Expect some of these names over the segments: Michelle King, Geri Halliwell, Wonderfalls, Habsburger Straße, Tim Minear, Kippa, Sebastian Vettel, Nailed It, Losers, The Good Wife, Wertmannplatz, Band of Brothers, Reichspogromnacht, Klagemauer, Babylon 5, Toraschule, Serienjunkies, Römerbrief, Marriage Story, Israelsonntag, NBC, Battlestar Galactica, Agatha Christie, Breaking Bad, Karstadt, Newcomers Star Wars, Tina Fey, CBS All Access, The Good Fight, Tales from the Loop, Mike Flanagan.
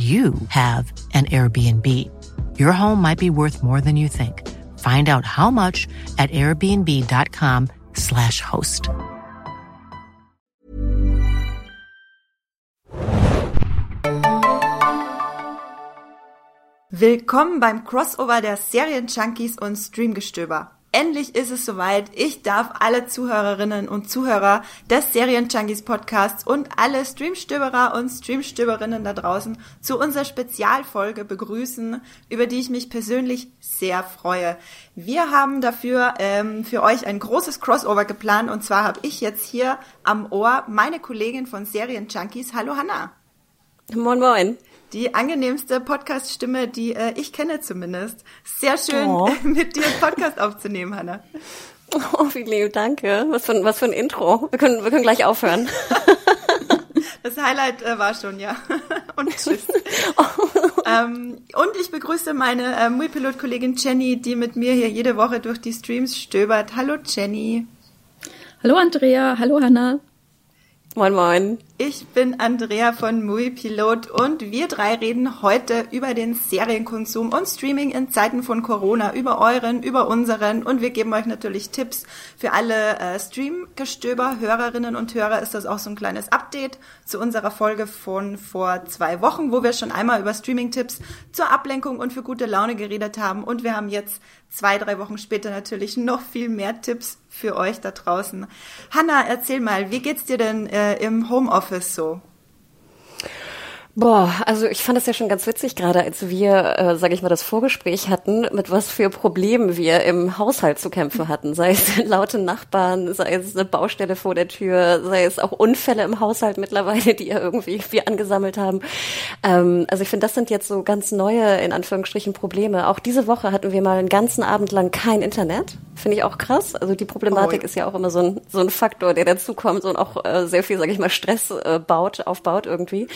you have an Airbnb. Your home might be worth more than you think. Find out how much at airbnb.com/host. Willkommen beim Crossover der Serienjunkies und Streamgestöber. Endlich ist es soweit. Ich darf alle Zuhörerinnen und Zuhörer des Serienjunkies-Podcasts und alle Streamstöberer und Streamstöberinnen da draußen zu unserer Spezialfolge begrüßen, über die ich mich persönlich sehr freue. Wir haben dafür für euch ein großes Crossover geplant, und zwar habe ich jetzt hier am Ohr meine Kollegin von Serienjunkies. Hallo Hanna. Moin moin. Die angenehmste Podcast-Stimme, die ich kenne zumindest. Sehr schön, mit dir einen Podcast aufzunehmen, Hanna. Oh, wie lieb, danke. Was für ein Intro. Wir können gleich aufhören. Das Highlight war schon, ja. Und tschüss. Und ich begrüße meine Movie Pilot-Kollegin Jenny, die mit mir hier jede Woche durch die Streams stöbert. Hallo Jenny. Hallo Andrea, hallo Hanna. Moin moin. Ich bin Andrea von Movie Pilot und wir drei reden heute über den Serienkonsum und Streaming in Zeiten von Corona, über euren, über unseren, und wir geben euch natürlich Tipps. Für alle Streamgestöber, Hörerinnen und Hörer ist das auch so ein kleines Update zu unserer Folge von vor 2 Wochen, wo wir schon einmal über Streaming-Tipps zur Ablenkung und für gute Laune geredet haben, und wir haben jetzt 2-3 Wochen später natürlich noch viel mehr Tipps für euch da draußen. Hanna, erzähl mal, wie geht's dir denn im Homeoffice so? Boah, also ich fand es ja schon ganz witzig gerade, als wir, sage ich mal, das Vorgespräch hatten, mit was für Problemen wir im Haushalt zu kämpfen hatten. Sei es laute Nachbarn, sei es eine Baustelle vor der Tür, sei es auch Unfälle im Haushalt mittlerweile, die ja irgendwie wir angesammelt haben. Also ich finde, das sind jetzt so ganz neue, in Anführungsstrichen, Probleme. Auch diese Woche hatten wir mal einen ganzen Abend lang kein Internet. Finde ich auch krass. Also die Problematik ist ja auch immer so ein Faktor, der dazukommt und auch sehr viel, sage ich mal, Stress aufbaut irgendwie.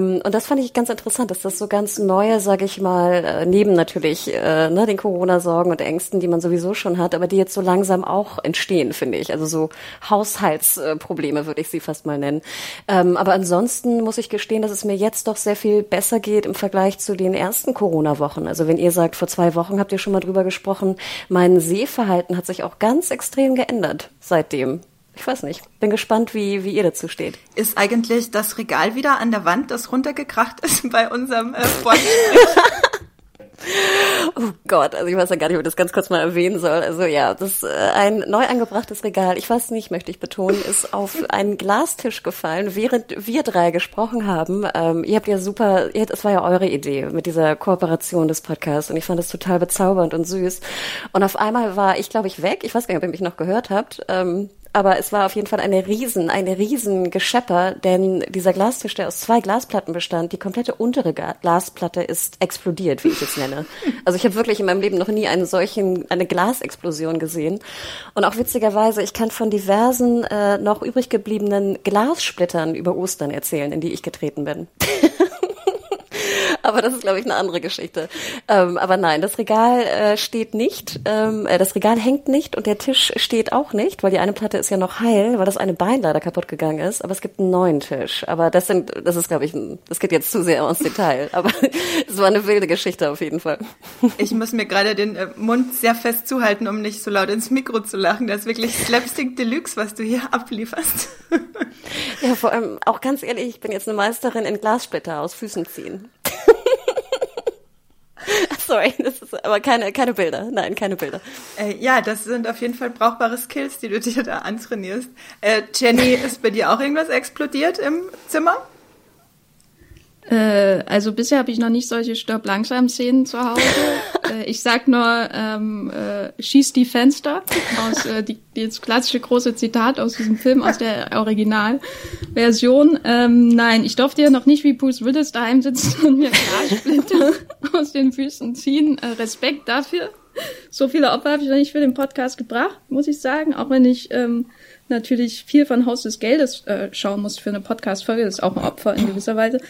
Und das fand ich ganz interessant, dass das so ganz neue, sage ich mal, neben natürlich den Corona-Sorgen und Ängsten, die man sowieso schon hat, aber die jetzt so langsam auch entstehen, finde ich. Also so Haushaltsprobleme würde ich sie fast mal nennen. Aber ansonsten muss ich gestehen, dass es mir jetzt doch sehr viel besser geht im Vergleich zu den ersten Corona-Wochen. Also wenn ihr sagt, vor 2 Wochen habt ihr schon mal drüber gesprochen, mein Sehverhalten hat sich auch ganz extrem geändert seitdem. Ich weiß nicht. Bin gespannt, wie ihr dazu steht. Ist eigentlich das Regal wieder an der Wand, das runtergekracht ist bei unserem Vorgespräch? Oh Gott, also ich weiß ja gar nicht, ob ich das ganz kurz mal erwähnen soll. Also ja, das ein neu angebrachtes Regal, ich weiß nicht, möchte ich betonen, ist auf einen Glastisch gefallen, während wir drei gesprochen haben. Es war ja eure Idee mit dieser Kooperation des Podcasts, und ich fand das total bezaubernd und süß. Und auf einmal war ich, glaube ich, weg. Ich weiß gar nicht, ob ihr mich noch gehört habt. Aber es war auf jeden Fall eine riesen Geschepper, denn dieser Glastisch, der aus 2 Glasplatten bestand, die komplette untere Glasplatte ist explodiert, wie ich es nenne. Also ich habe wirklich in meinem Leben noch nie eine Glasexplosion gesehen. Und auch witzigerweise, ich kann von diversen noch übrig gebliebenen Glassplittern über Ostern erzählen, in die ich getreten bin. Aber das ist, glaube ich, eine andere Geschichte. Aber nein, das Regal steht nicht, das Regal hängt nicht und der Tisch steht auch nicht, weil die eine Platte ist ja noch heil, weil das eine Bein leider kaputt gegangen ist. Aber es gibt einen neuen Tisch. Aber das geht jetzt zu sehr ins Detail. Aber es war eine wilde Geschichte auf jeden Fall. Ich muss mir gerade den Mund sehr fest zuhalten, um nicht so laut ins Mikro zu lachen. Das ist wirklich Slapstick Deluxe, was du hier ablieferst. Ja, vor allem auch ganz ehrlich, ich bin jetzt eine Meisterin in Glassplitter aus Füßen ziehen. Sorry, das ist aber keine Bilder. Nein, keine Bilder. Ja, das sind auf jeden Fall brauchbare Skills, die du dir da antrainierst. Jenny, ist bei dir auch irgendwas explodiert im Zimmer? Also bisher habe ich noch nicht solche Stirb-Langsam-Szenen zu Hause. Ich sag nur, schieß die Fenster, aus das klassische große Zitat aus diesem Film, aus der Originalversion. Nein, ich durfte ja noch nicht wie Bruce Willis daheim sitzen und mir Glassplitter aus den Füßen ziehen. Respekt dafür. So viele Opfer habe ich noch nicht für den Podcast gebracht, muss ich sagen. Auch wenn ich natürlich viel von Haus des Geldes schauen muss für eine Podcast-Folge. Das ist auch ein Opfer in gewisser Weise.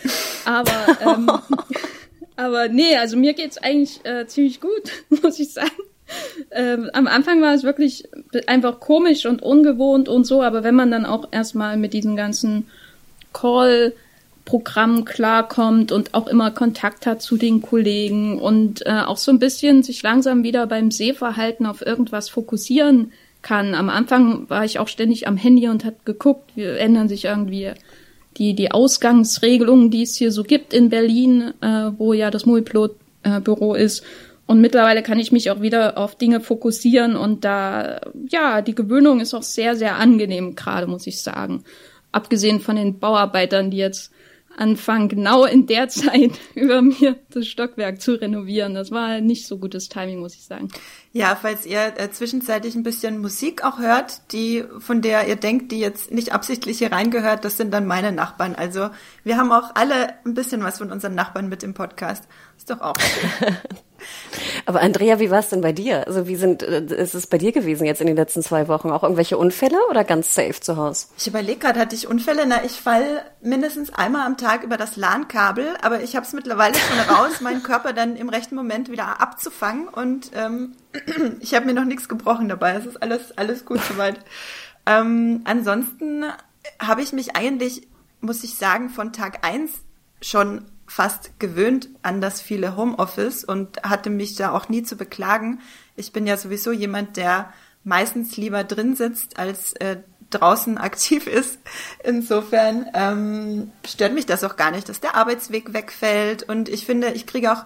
Aber nee, also mir geht's eigentlich ziemlich gut, muss ich sagen. Am Anfang war es wirklich einfach komisch und ungewohnt und so, aber wenn man dann auch erstmal mit diesem ganzen Call-Programm klarkommt und auch immer Kontakt hat zu den Kollegen und auch so ein bisschen sich langsam wieder beim Sehverhalten auf irgendwas fokussieren kann. Am Anfang war ich auch ständig am Handy und hat geguckt, wie ändern sich irgendwie die Ausgangsregelungen, die es hier so gibt in Berlin, wo ja das Movie Pilot Büro ist. Und mittlerweile kann ich mich auch wieder auf Dinge fokussieren und da, ja, die Gewöhnung ist auch sehr, sehr angenehm gerade, muss ich sagen. Abgesehen von den Bauarbeitern, die jetzt anfangen, genau in der Zeit über mir das Stockwerk zu renovieren. Das war nicht so gutes Timing, muss ich sagen. Ja, falls ihr zwischenzeitlich ein bisschen Musik auch hört, die, von der ihr denkt, die jetzt nicht absichtlich hier reingehört, das sind dann meine Nachbarn. Also wir haben auch alle ein bisschen was von unseren Nachbarn mit im Podcast. Ist doch auch schön. Aber Andrea, wie war es denn bei dir? Also ist es bei dir gewesen jetzt in den letzten 2 Wochen? Auch irgendwelche Unfälle oder ganz safe zu Hause? Ich überlege gerade, hatte ich Unfälle? Na, ich fall mindestens einmal am Tag über das LAN-Kabel, aber ich habe es mittlerweile schon raus, meinen Körper dann im rechten Moment wieder abzufangen und ich habe mir noch nichts gebrochen dabei. Es ist alles gut soweit. Ansonsten habe ich mich eigentlich, muss ich sagen, von Tag 1 schon fast gewöhnt an das viele Homeoffice und hatte mich da auch nie zu beklagen. Ich bin ja sowieso jemand, der meistens lieber drin sitzt, als draußen aktiv ist. Insofern stört mich das auch gar nicht, dass der Arbeitsweg wegfällt. Und ich finde, ich kriege auch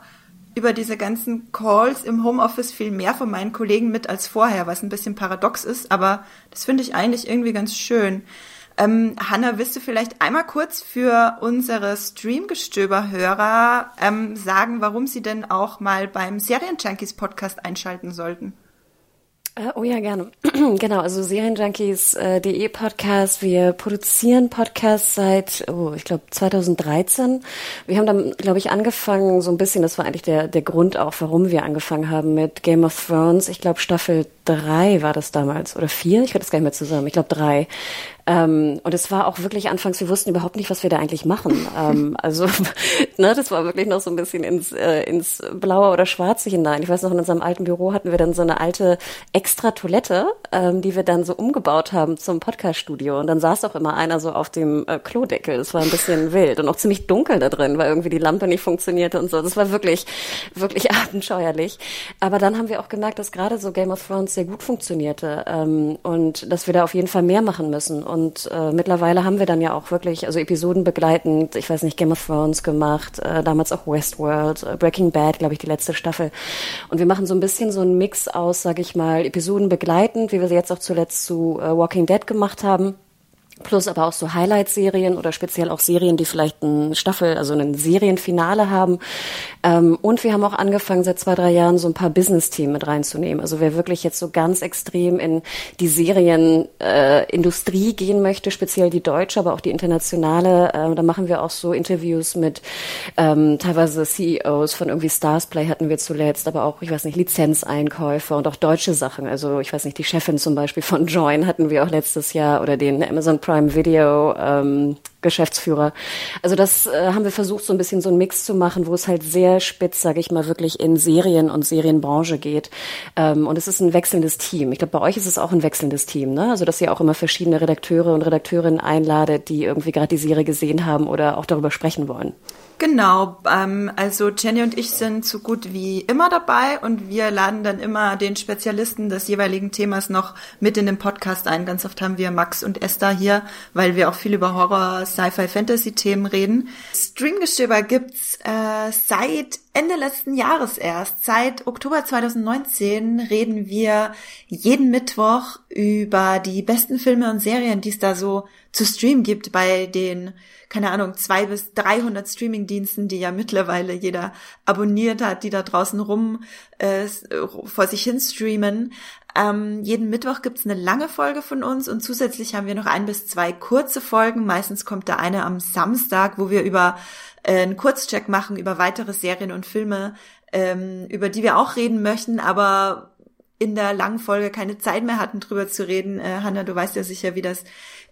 über diese ganzen Calls im Homeoffice viel mehr von meinen Kollegen mit als vorher, was ein bisschen paradox ist. Aber das finde ich eigentlich irgendwie ganz schön. Hanna, willst du vielleicht einmal kurz für unsere Streamgestöber-Hörer sagen, warum sie denn auch mal beim Serienjunkies-Podcast einschalten sollten? Oh ja, gerne. Genau, also Serienjunkies.de Podcast. Wir produzieren Podcasts seit, ich glaube, 2013. Wir haben dann, glaube ich, angefangen so ein bisschen, das war eigentlich der Grund auch, warum wir angefangen haben mit Game of Thrones. Ich glaube, Staffel 3 war das damals oder 4. Ich kriege das gar nicht mehr zusammen. Ich glaube, 3. Und es war auch wirklich anfangs, wir wussten überhaupt nicht, was wir da eigentlich machen. Also, ne, das war wirklich noch so ein bisschen ins Blaue oder Schwarze hinein. Ich weiß noch, in unserem alten Büro hatten wir dann so eine alte extra Toilette, die wir dann so umgebaut haben zum Podcast-Studio. Und dann saß auch immer einer so auf dem Klodeckel. Das war ein bisschen wild und auch ziemlich dunkel da drin, weil irgendwie die Lampe nicht funktionierte und so. Das war wirklich, wirklich abenteuerlich. Aber dann haben wir auch gemerkt, dass gerade so Game of Thrones sehr gut funktionierte, und dass wir da auf jeden Fall mehr machen müssen. Und mittlerweile haben wir dann ja auch wirklich, also Episoden begleitend, ich weiß nicht, Game of Thrones gemacht, damals auch Westworld, Breaking Bad, glaube ich, die letzte Staffel. Und wir machen so ein bisschen so einen Mix aus, sage ich mal, Episoden begleitend, wie wir sie jetzt auch zuletzt zu Walking Dead gemacht haben. Plus aber auch so Highlight-Serien oder speziell auch Serien, die vielleicht eine Staffel, also ein Serienfinale haben. Und wir haben auch angefangen, seit 2-3 Jahren so ein paar Business-Themen mit reinzunehmen. Also wer wirklich jetzt so ganz extrem in die Serienindustrie gehen möchte, speziell die deutsche, aber auch die internationale, da machen wir auch so Interviews mit teilweise CEOs von irgendwie Starsplay hatten wir zuletzt, aber auch, ich weiß nicht, Lizenzeinkäufe und auch deutsche Sachen. Also ich weiß nicht, die Chefin zum Beispiel von Joyn hatten wir auch letztes Jahr oder den Amazon Prime Video Geschäftsführer. Also das haben wir versucht, so ein bisschen so einen Mix zu machen, wo es halt sehr spitz, sage ich mal, wirklich in Serien und Serienbranche geht. Und es ist ein wechselndes Team. Ich glaube, bei euch ist es auch ein wechselndes Team, ne? Also dass ihr auch immer verschiedene Redakteure und Redakteurinnen einladet, die irgendwie gerade die Serie gesehen haben oder auch darüber sprechen wollen. Genau, also Jenny und ich sind so gut wie immer dabei und wir laden dann immer den Spezialisten des jeweiligen Themas noch mit in den Podcast ein. Ganz oft haben wir Max und Esther hier, weil wir auch viel über Horror, Sci-Fi, Fantasy-Themen reden. Streamgestöber gibt's seit Ende letzten Jahres erst. Seit Oktober 2019 reden wir jeden Mittwoch über die besten Filme und Serien, die es da so zu streamen gibt bei den, keine Ahnung, 200 bis 300 Streamingdiensten, die ja mittlerweile jeder abonniert hat, die da draußen rum vor sich hin streamen. Jeden Mittwoch gibt's eine lange Folge von uns und zusätzlich haben wir noch 1 bis 2 kurze Folgen. Meistens kommt da eine am Samstag, wo wir über einen Kurzcheck machen, über weitere Serien und Filme, über die wir auch reden möchten, aber in der langen Folge keine Zeit mehr hatten, drüber zu reden. Hanna, du weißt ja sicher, wie das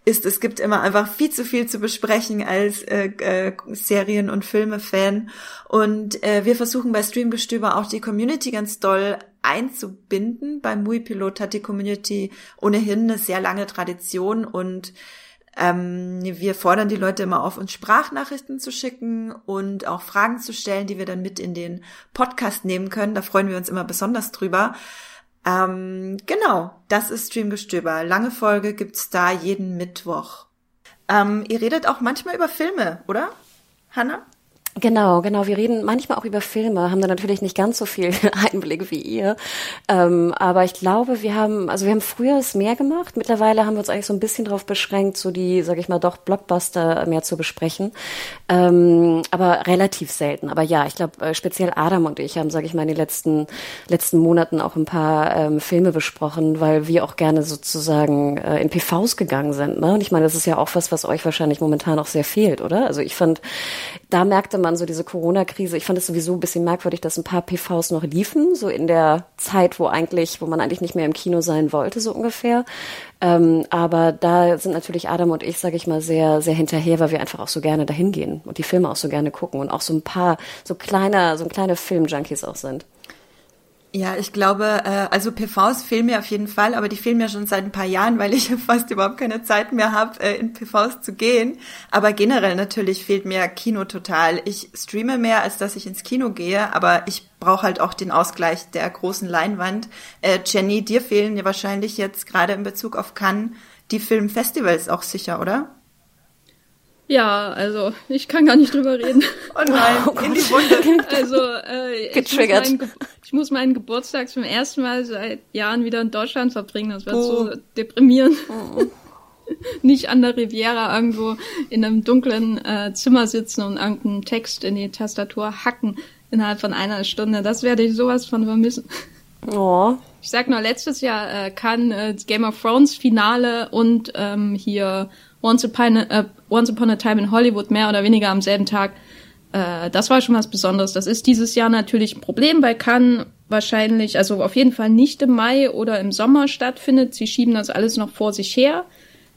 ist. Es gibt immer einfach viel zu besprechen als Serien- und Filme-Fan. Und wir versuchen bei Streamgestöber auch die Community ganz doll einzubinden. Beim Movie Pilot hat die Community ohnehin eine sehr lange Tradition und wir fordern die Leute immer auf, uns Sprachnachrichten zu schicken und auch Fragen zu stellen, die wir dann mit in den Podcast nehmen können. Da freuen wir uns immer besonders drüber. Genau, das ist Streamgestöber. Lange Folge gibt's da jeden Mittwoch. Ihr redet auch manchmal über Filme, oder, Hanna? Genau. Wir reden manchmal auch über Filme, haben da natürlich nicht ganz so viel Einblick wie ihr. Aber ich glaube, wir haben früher es mehr gemacht. Mittlerweile haben wir uns eigentlich so ein bisschen darauf beschränkt, so die, sag ich mal, doch Blockbuster mehr zu besprechen. Aber relativ selten. Aber ja, ich glaube, speziell Adam und ich haben, sag ich mal, in den letzten Monaten auch ein paar Filme besprochen, weil wir auch gerne sozusagen in PVs gegangen sind, ne? Und ich meine, das ist ja auch was euch wahrscheinlich momentan auch sehr fehlt, oder? Also ich fand, da merkte man so diese Corona-Krise. Ich fand es sowieso ein bisschen merkwürdig, dass ein paar PVs noch liefen, so in der Zeit, wo man eigentlich nicht mehr im Kino sein wollte, so ungefähr. Aber da sind natürlich Adam und ich, sage ich mal, sehr, sehr hinterher, weil wir einfach auch so gerne dahin gehen und die Filme auch so gerne gucken und auch so ein paar, so kleine Film-Junkies auch sind. Ja, ich glaube, also PVs fehlen mir auf jeden Fall, aber die fehlen mir schon seit ein paar Jahren, weil ich fast überhaupt keine Zeit mehr habe, in PVs zu gehen. Aber generell natürlich fehlt mir Kino total. Ich streame mehr, als dass ich ins Kino gehe, aber ich brauche halt auch den Ausgleich der großen Leinwand. Jenny, dir fehlen ja wahrscheinlich jetzt gerade in Bezug auf Cannes die Filmfestivals auch sicher, oder? Ja, also ich kann gar nicht drüber reden. Oh nein, oh in die Wunde. Also ich muss meinen Geburtstag zum ersten Mal seit Jahren wieder in Deutschland verbringen. Das war so deprimierend. Oh. Nicht an der Riviera irgendwo in einem dunklen Zimmer sitzen und irgendeinen Text in die Tastatur hacken innerhalb von einer Stunde. Das werde ich sowas von vermissen. Oh. Ich sag nur, letztes Jahr Cannes Game of Thrones Finale und hier Once Upon a Time in Hollywood mehr oder weniger am selben Tag. Das war schon was Besonderes. Das ist dieses Jahr natürlich ein Problem bei Cannes wahrscheinlich, also auf jeden Fall nicht im Mai oder im Sommer stattfindet. Sie schieben das alles noch vor sich her,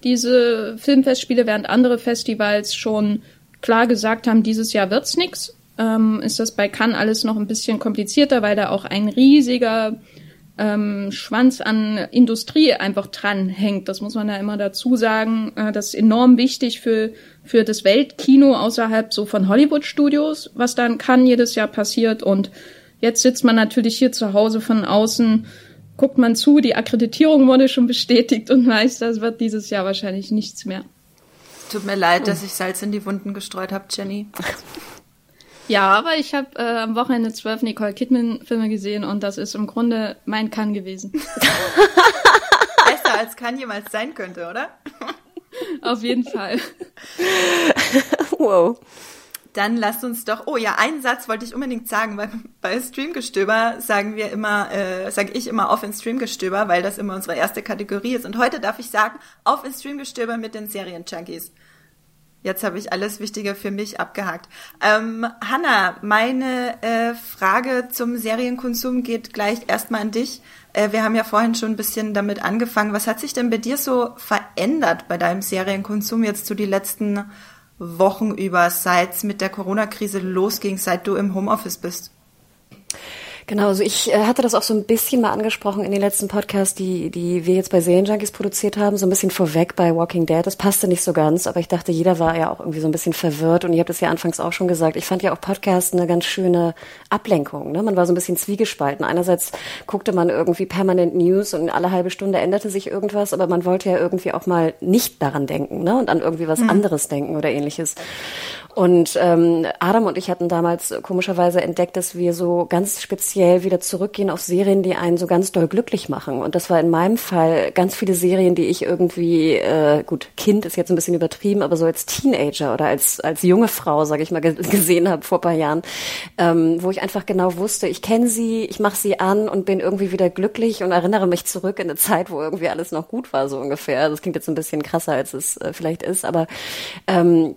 diese Filmfestspiele, während andere Festivals schon klar gesagt haben, dieses Jahr wird's nix. Ist das bei Cannes alles noch ein bisschen komplizierter, weil da auch ein riesiger Schwanz an Industrie einfach dran hängt. Das muss man ja immer dazu sagen. Das ist enorm wichtig für das Weltkino außerhalb so von Hollywood-Studios, was dann kann jedes Jahr passiert. Und jetzt sitzt man natürlich hier zu Hause von außen, guckt man zu, die Akkreditierung wurde schon bestätigt und weiß, das wird dieses Jahr wahrscheinlich nichts mehr. Tut mir leid, dass ich Salz in die Wunden gestreut habe, Jenny. Ja, aber ich habe am Wochenende 12 Nicole Kidman-Filme gesehen und das ist im Grunde mein Kann gewesen. Besser als Kann jemals sein könnte, oder? Auf jeden Fall. Wow. Dann lasst uns doch, einen Satz wollte ich unbedingt sagen, weil bei Streamgestöber sage ich immer auf in Streamgestöber, weil das immer unsere erste Kategorie ist. Und heute darf ich sagen, auf in Streamgestöber mit den Serienjunkies. Jetzt habe ich alles Wichtige für mich abgehakt. Hanna, meine Frage zum Serienkonsum geht gleich erstmal an dich. Wir haben ja vorhin schon ein bisschen damit angefangen. Was hat sich denn bei dir so verändert bei deinem Serienkonsum jetzt zu die letzten Wochen über, seit es mit der Corona-Krise losging, seit du im Homeoffice bist? Genau, also ich hatte das auch so ein bisschen mal angesprochen in den letzten Podcasts, die wir jetzt bei Serienjunkies produziert haben, so ein bisschen vorweg bei Walking Dead. Das passte nicht so ganz, aber ich dachte, jeder war ja auch irgendwie so ein bisschen verwirrt und ihr habt es ja anfangs auch schon gesagt. Ich fand ja auch Podcasts eine ganz schöne Ablenkung, ne? Man war so ein bisschen zwiegespalten. Einerseits guckte man irgendwie permanent News und alle halbe Stunde änderte sich irgendwas, aber man wollte ja irgendwie auch mal nicht daran denken, ne? Und an irgendwie was anderes denken oder ähnliches. Und Adam und ich hatten damals komischerweise entdeckt, dass wir so ganz speziell wieder zurückgehen auf Serien, die einen so ganz doll glücklich machen. Und das war in meinem Fall ganz viele Serien, die ich irgendwie, gut, Kind ist jetzt ein bisschen übertrieben, aber so als Teenager oder als junge Frau, sage ich mal, gesehen habe vor ein paar Jahren, wo ich einfach genau wusste, ich kenne sie, ich mache sie an und bin irgendwie wieder glücklich und erinnere mich zurück in eine Zeit, wo irgendwie alles noch gut war, so ungefähr. Also das klingt jetzt ein bisschen krasser, als es vielleicht ist, aber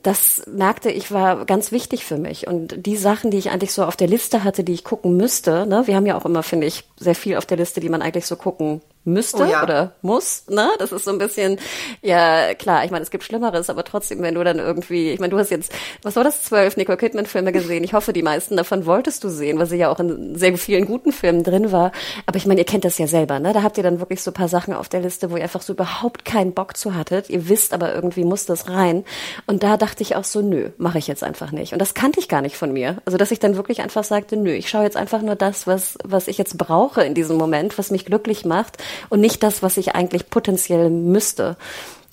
das merkte ich, war ganz wichtig für mich. Und die Sachen, die ich eigentlich so auf der Liste hatte, die ich gucken müsste, ne, wir haben ja auch immer, finde ich, sehr viel auf der Liste, die man eigentlich so gucken müsste oder muss, ne? Das ist so ein bisschen, ja klar, ich meine, es gibt Schlimmeres, aber trotzdem, wenn du dann irgendwie, ich meine, du hast jetzt, was war das, 12 Nicole Kidman-Filme gesehen, ich hoffe, die meisten davon wolltest du sehen, weil sie ja auch in sehr vielen guten Filmen drin war, aber ich meine, ihr kennt das ja selber, ne? Da habt ihr dann wirklich so ein paar Sachen auf der Liste, wo ihr einfach so überhaupt keinen Bock zu hattet, ihr wisst aber irgendwie, muss das rein, und da dachte ich auch so, nö, mache ich jetzt einfach nicht, und das kannte ich gar nicht von mir, also dass ich dann wirklich einfach sagte, nö, ich schaue jetzt einfach nur das, was ich jetzt brauche in diesem Moment, was mich glücklich macht, und nicht das, was ich eigentlich potenziell müsste.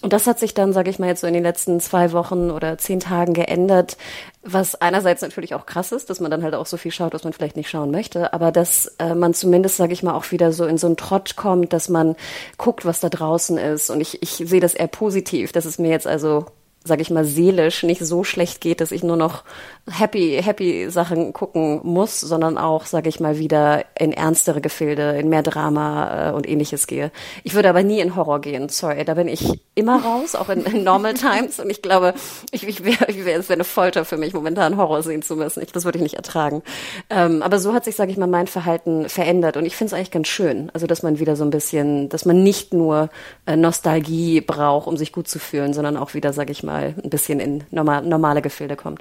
Und das hat sich dann, sage ich mal, jetzt so in den letzten 2 Wochen oder 10 Tagen geändert, was einerseits natürlich auch krass ist, dass man dann halt auch so viel schaut, was man vielleicht nicht schauen möchte, aber dass man zumindest, sage ich mal, auch wieder so in so einen Trott kommt, dass man guckt, was da draußen ist. Und ich sehe das eher positiv, dass es mir jetzt also, sage ich mal, seelisch nicht so schlecht geht, dass ich nur noch happy Sachen gucken muss, sondern auch, sage ich mal, wieder in ernstere Gefilde, in mehr Drama und Ähnliches gehe. Ich würde aber nie in Horror gehen, sorry, da bin ich immer raus, auch in Normal Times, und ich glaube, es wäre eine Folter für mich, momentan Horror sehen zu müssen. Das würde ich nicht ertragen. Aber so hat sich, sage ich mal, mein Verhalten verändert, und ich finde es eigentlich ganz schön, also dass man wieder so ein bisschen, dass man nicht nur Nostalgie braucht, um sich gut zu fühlen, sondern auch wieder, sage ich mal, ein bisschen in normale Gefilde kommt.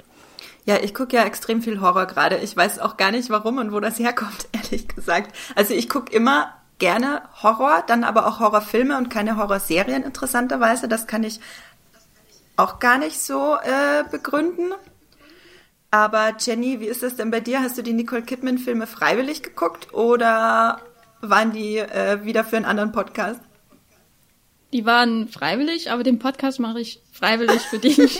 Ja, ich gucke ja extrem viel Horror gerade. Ich weiß auch gar nicht, warum und wo das herkommt, ehrlich gesagt. Also ich gucke immer gerne Horror, dann aber auch Horrorfilme und keine Horrorserien, interessanterweise. Das kann ich auch gar nicht so begründen. Aber Jenny, wie ist das denn bei dir? Hast du die Nicole Kidman-Filme freiwillig geguckt oder waren die wieder für einen anderen Podcast? Die waren freiwillig, aber den Podcast mache ich freiwillig, für den ich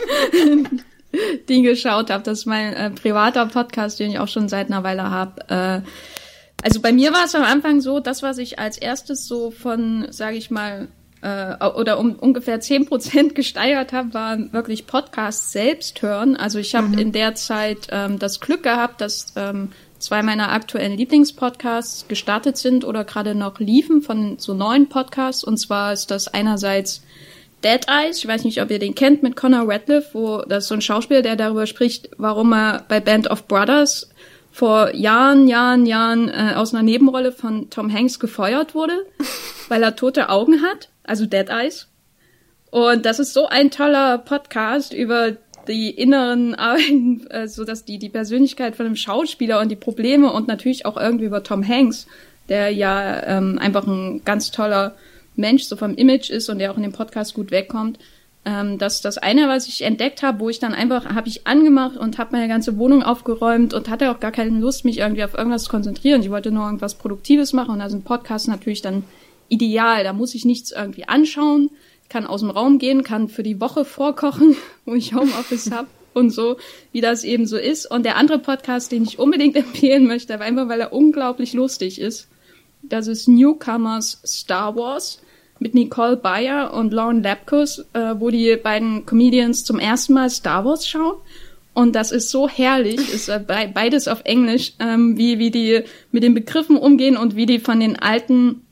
den geschaut habe. Das ist mein privater Podcast, den ich auch schon seit einer Weile habe. Also bei mir war es am Anfang so, das, was ich als erstes so von, sage ich mal, oder um ungefähr 10% gesteigert habe, waren wirklich Podcasts selbst hören. Also ich habe in der Zeit das Glück gehabt, dass 2 meiner aktuellen Lieblingspodcasts gestartet sind oder gerade noch liefen von so neuen Podcasts. Und zwar ist das einerseits Dead Eyes, ich weiß nicht, ob ihr den kennt, mit Conor Radcliffe, wo das ist so ein Schauspieler, der darüber spricht, warum er bei Band of Brothers vor Jahren aus einer Nebenrolle von Tom Hanks gefeuert wurde, weil er tote Augen hat, also Dead Eyes. Und das ist so ein toller Podcast über die inneren Arbeiten, so dass die Persönlichkeit von einem Schauspieler und die Probleme und natürlich auch irgendwie über Tom Hanks, der ja einfach ein ganz toller Mensch so vom Image ist und der auch in dem Podcast gut wegkommt. Das ist das eine, was ich entdeckt habe, wo ich dann einfach, habe ich angemacht und habe meine ganze Wohnung aufgeräumt und hatte auch gar keine Lust, mich irgendwie auf irgendwas zu konzentrieren. Ich wollte nur irgendwas Produktives machen, und da sind Podcasts natürlich dann ideal. Da muss ich nichts irgendwie anschauen, kann aus dem Raum gehen, kann für die Woche vorkochen, wo ich Homeoffice habe und so, wie das eben so ist. Und der andere Podcast, den ich unbedingt empfehlen möchte, aber einfach, weil er unglaublich lustig ist, das ist Newcomers Star Wars mit Nicole Byer und Lauren Lapkus, wo die beiden Comedians zum ersten Mal Star Wars schauen. Und das ist so herrlich, ist beides auf Englisch, wie die mit den Begriffen umgehen und wie die von den alten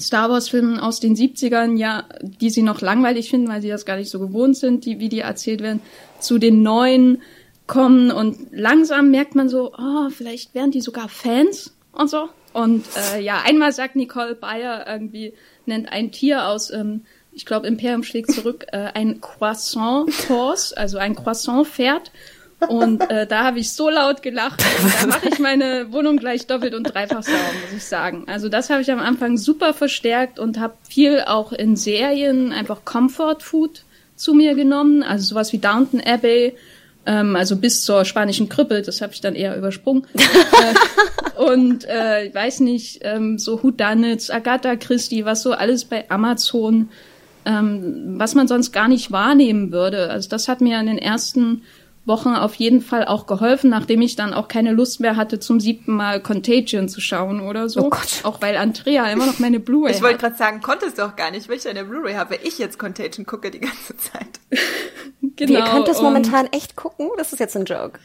Star Wars-Filmen aus den 70ern, ja, die sie noch langweilig finden, weil sie das gar nicht so gewohnt sind, wie die erzählt werden, zu den neuen kommen. Und langsam merkt man so, oh, vielleicht werden die sogar Fans und so. Und ja, einmal sagt Nicole Byer irgendwie, nennt ein Tier aus, ich glaube, Imperium schlägt zurück, ein Croissant-Horse, also ein Croissant-Pferd. Und da habe ich so laut gelacht, da mache ich meine Wohnung gleich doppelt und dreifach sauber, muss ich sagen. Also das habe ich am Anfang super verstärkt und habe viel auch in Serien einfach Comfort Food zu mir genommen, also sowas wie Downton Abbey, also bis zur spanischen Grippe, das habe ich dann eher übersprungen. Und ich weiß nicht, so Whodunits, Agatha Christie, was so alles bei Amazon, was man sonst gar nicht wahrnehmen würde. Also das hat mir in den ersten Wochen auf jeden Fall auch geholfen, nachdem ich dann auch keine Lust mehr hatte, zum 7. Mal Contagion zu schauen oder so. Oh Gott. Auch weil Andrea immer noch meine Blu-ray hat. Ich wollte gerade sagen, konntest du auch gar nicht, weil ich ja eine Blu-ray habe, weil ich jetzt Contagion gucke die ganze Zeit. Genau. Ihr könnt das momentan echt gucken? Das ist jetzt ein Joke.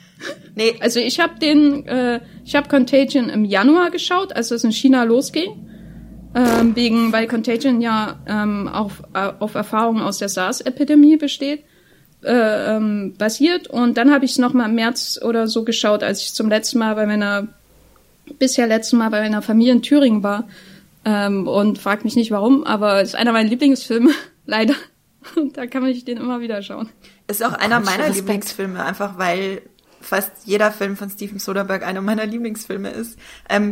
Nee. Also ich habe Contagion im Januar geschaut, als es in China losging. Weil Contagion ja auf Erfahrungen aus der SARS-Epidemie besteht. Basiert, und dann habe ich es nochmal im März oder so geschaut, als ich zum letzten Mal bei meiner Familie in Thüringen war, und frag mich nicht warum, aber ist einer meiner Lieblingsfilme, leider, und da kann man sich den immer wieder schauen. Ist auch einer meiner Lieblingsfilme, einfach weil fast jeder Film von Steven Soderbergh einer meiner Lieblingsfilme ist.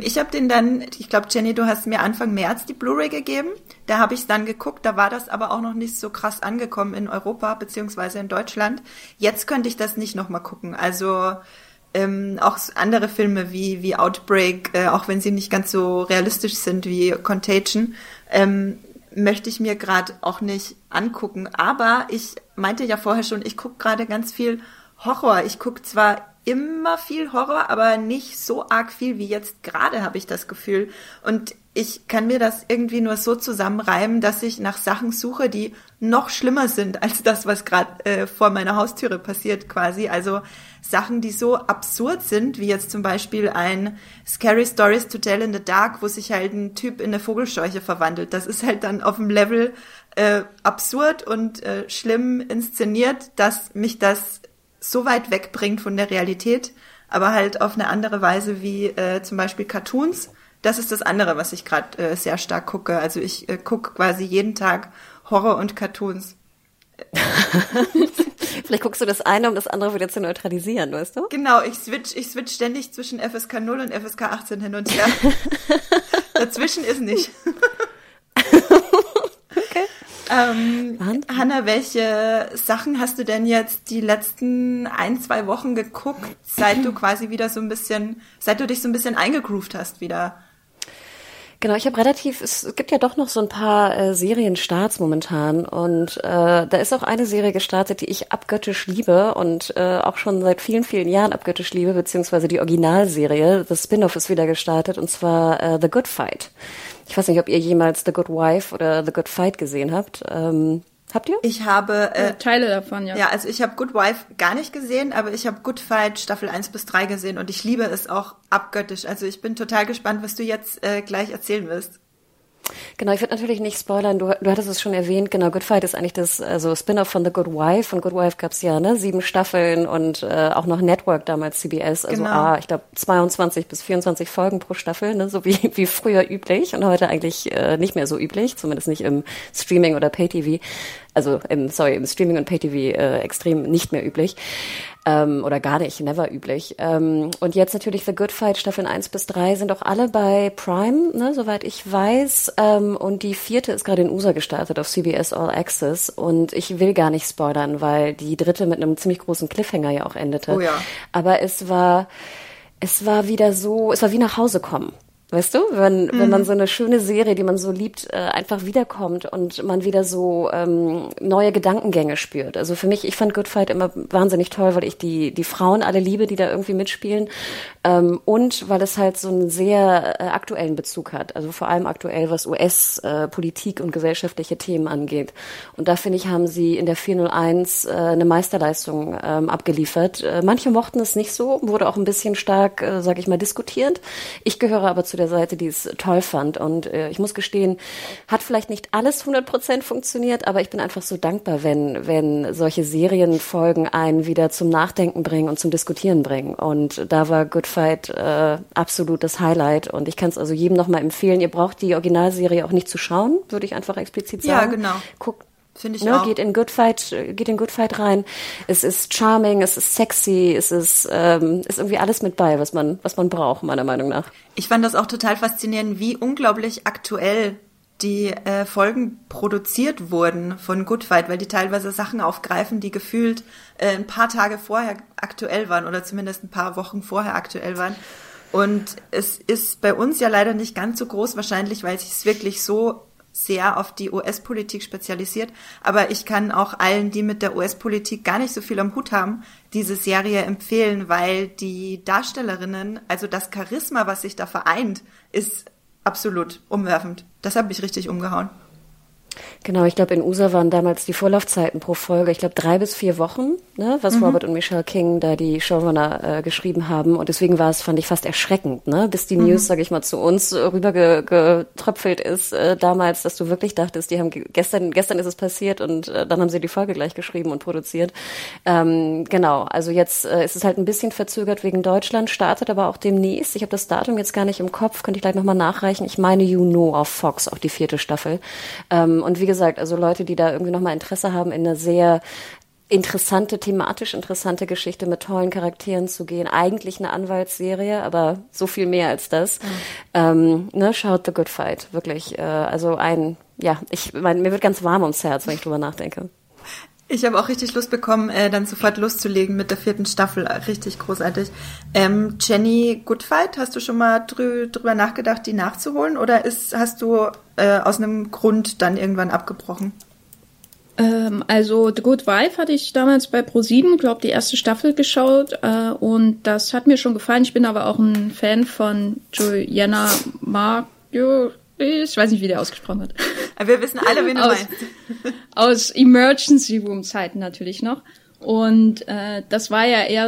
Ich habe den dann, ich glaube, Jenny, du hast mir Anfang März die Blu-ray gegeben. Da habe ich es dann geguckt. Da war das aber auch noch nicht so krass angekommen in Europa beziehungsweise in Deutschland. Jetzt könnte ich das nicht nochmal gucken. Also auch andere Filme wie Outbreak, auch wenn sie nicht ganz so realistisch sind wie Contagion, möchte ich mir gerade auch nicht angucken. Aber ich meinte ja vorher schon, ich gucke gerade ganz viel Horror. Ich gucke zwar immer viel Horror, aber nicht so arg viel wie jetzt gerade, habe ich das Gefühl. Und ich kann mir das irgendwie nur so zusammenreimen, dass ich nach Sachen suche, die noch schlimmer sind als das, was gerade vor meiner Haustüre passiert quasi. Also Sachen, die so absurd sind, wie jetzt zum Beispiel ein Scary Stories to Tell in the Dark, wo sich halt ein Typ in eine Vogelscheuche verwandelt. Das ist halt dann auf dem Level absurd und schlimm inszeniert, dass mich das so weit wegbringt von der Realität, aber halt auf eine andere Weise wie zum Beispiel Cartoons. Das ist das andere, was ich gerade sehr stark gucke. Also ich gucke quasi jeden Tag Horror und Cartoons. Vielleicht guckst du das eine, um das andere wieder zu neutralisieren, weißt du? Genau, ich switch ständig zwischen FSK 0 und FSK 18 hin und her. Dazwischen ist nicht. Okay. Hanna, welche Sachen hast du denn jetzt die letzten 1-2 Wochen geguckt, seit du dich so ein bisschen eingegroovt hast wieder? Genau, es gibt ja doch noch so ein paar Serienstarts momentan, und da ist auch eine Serie gestartet, die ich abgöttisch liebe und auch schon seit vielen, vielen Jahren abgöttisch liebe, beziehungsweise die Originalserie, das Spin-off ist wieder gestartet, und zwar The Good Fight. Ich weiß nicht, ob ihr jemals The Good Wife oder The Good Fight gesehen habt. Habt ihr? Ich habe Teile davon, ja. Ja, also ich habe Good Wife gar nicht gesehen, aber ich habe Good Fight Staffel 1-3 gesehen, und ich liebe es auch abgöttisch. Also ich bin total gespannt, was du jetzt gleich erzählen wirst. Genau, ich würde natürlich nicht spoilern, du hattest es schon erwähnt, genau, Good Fight ist eigentlich das Spin-off von The Good Wife, und Good Wife gab es ja 7 Staffeln und auch noch Network, damals CBS, also genau. Ich glaube 22 bis 24 Folgen pro Staffel, so wie früher üblich und heute eigentlich nicht mehr so üblich, zumindest nicht im Streaming oder Pay-TV, also im Streaming und Pay-TV extrem nicht mehr üblich. Oder gar nicht, never üblich. Und jetzt natürlich The Good Fight, Staffeln 1-3 sind auch alle bei Prime, soweit ich weiß. Und die 4. ist gerade in USA gestartet, auf CBS All Access. Und ich will gar nicht spoilern, weil die 3. mit einem ziemlich großen Cliffhanger ja auch endete. Oh ja. Aber es war wie nach Hause kommen. Weißt du, wenn man so eine schöne Serie, die man so liebt, einfach wiederkommt und man wieder so neue Gedankengänge spürt. Also für mich, ich fand Good Fight immer wahnsinnig toll, weil ich die Frauen alle liebe, die da irgendwie mitspielen, und weil es halt so einen sehr aktuellen Bezug hat. Also vor allem aktuell, was US-Politik und gesellschaftliche Themen angeht. Und da, finde ich, haben sie in der 401 eine Meisterleistung abgeliefert. Manche mochten es nicht so, wurde auch ein bisschen stark, sag ich mal, diskutiert. Ich gehöre aber zu der Seite, die es toll fand, und ich muss gestehen, hat vielleicht nicht alles 100% funktioniert, aber ich bin einfach so dankbar, wenn solche Serienfolgen einen wieder zum Nachdenken bringen und zum Diskutieren bringen, und da war Good Fight absolut das Highlight, und ich kann es also jedem nochmal empfehlen, ihr braucht die Originalserie auch nicht zu schauen, würde ich einfach explizit sagen. Ja, genau. Guckt. Finde ich auch. Geht in Good Fight rein. Es ist charming, es ist sexy, es ist irgendwie alles mit bei, was man braucht, meiner Meinung nach. Ich fand das auch total faszinierend, wie unglaublich aktuell die Folgen produziert wurden von Good Fight, weil die teilweise Sachen aufgreifen, die gefühlt ein paar Tage vorher aktuell waren oder zumindest ein paar Wochen vorher aktuell waren. Und es ist bei uns ja leider nicht ganz so groß wahrscheinlich, weil es sich wirklich so sehr auf die US-Politik spezialisiert, aber ich kann auch allen, die mit der US-Politik gar nicht so viel am Hut haben, diese Serie empfehlen, weil die Darstellerinnen, also das Charisma, was sich da vereint, ist absolut umwerfend. Das hat mich richtig umgehauen. Genau, ich glaube, in USA waren damals die Vorlaufzeiten pro Folge, ich glaube 3 bis 4 Wochen, ne, was Robert und Michelle King da die Showrunner geschrieben haben. Und deswegen war es, fand ich, fast erschreckend, ne, bis die News, sag ich mal, zu uns rübergetröpfelt ist damals, dass du wirklich dachtest, die haben gestern ist es passiert und dann haben sie die Folge gleich geschrieben und produziert. Genau, also jetzt ist es halt ein bisschen verzögert wegen Deutschland, startet aber auch demnächst. Ich habe das Datum jetzt gar nicht im Kopf, könnte ich gleich nochmal nachreichen. Ich meine auf Fox, auch die 4. Staffel. Und wie gesagt, also Leute, die da irgendwie nochmal Interesse haben, in eine sehr interessante, thematisch interessante Geschichte mit tollen Charakteren zu gehen. Eigentlich eine Anwaltsserie, aber so viel mehr als das. Ne, schaut The Good Fight, wirklich. Ich meine, mir wird ganz warm ums Herz, wenn ich drüber nachdenke. Ich habe auch richtig Lust bekommen, dann sofort loszulegen mit der 4. Staffel. Richtig großartig. Jenny, Good Fight, hast du schon mal drüber nachgedacht, die nachzuholen? Oder hast du aus einem Grund dann irgendwann abgebrochen? Also The Good Wife hatte ich damals bei ProSieben, glaube die 1. Staffel geschaut. Und das hat mir schon gefallen. Ich bin aber auch ein Fan von Juliana Maggio. Ich weiß nicht, wie der ausgesprochen wird. Aber wir wissen alle, wen du meinst. Aus Emergency Room-Zeiten natürlich noch. Und das war ja eher,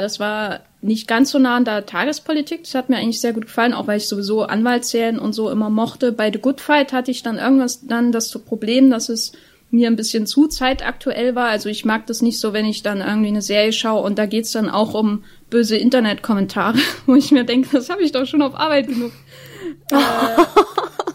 das war nicht ganz so nah an der Tagespolitik. Das hat mir eigentlich sehr gut gefallen, auch weil ich sowieso Anwaltsserien und so immer mochte. Bei The Good Fight hatte ich dann irgendwann das Problem, dass es mir ein bisschen zu zeitaktuell war. Also ich mag das nicht so, wenn ich dann irgendwie eine Serie schaue und da geht's dann auch um böse Internetkommentare, wo ich mir denke, das habe ich doch schon auf Arbeit genug.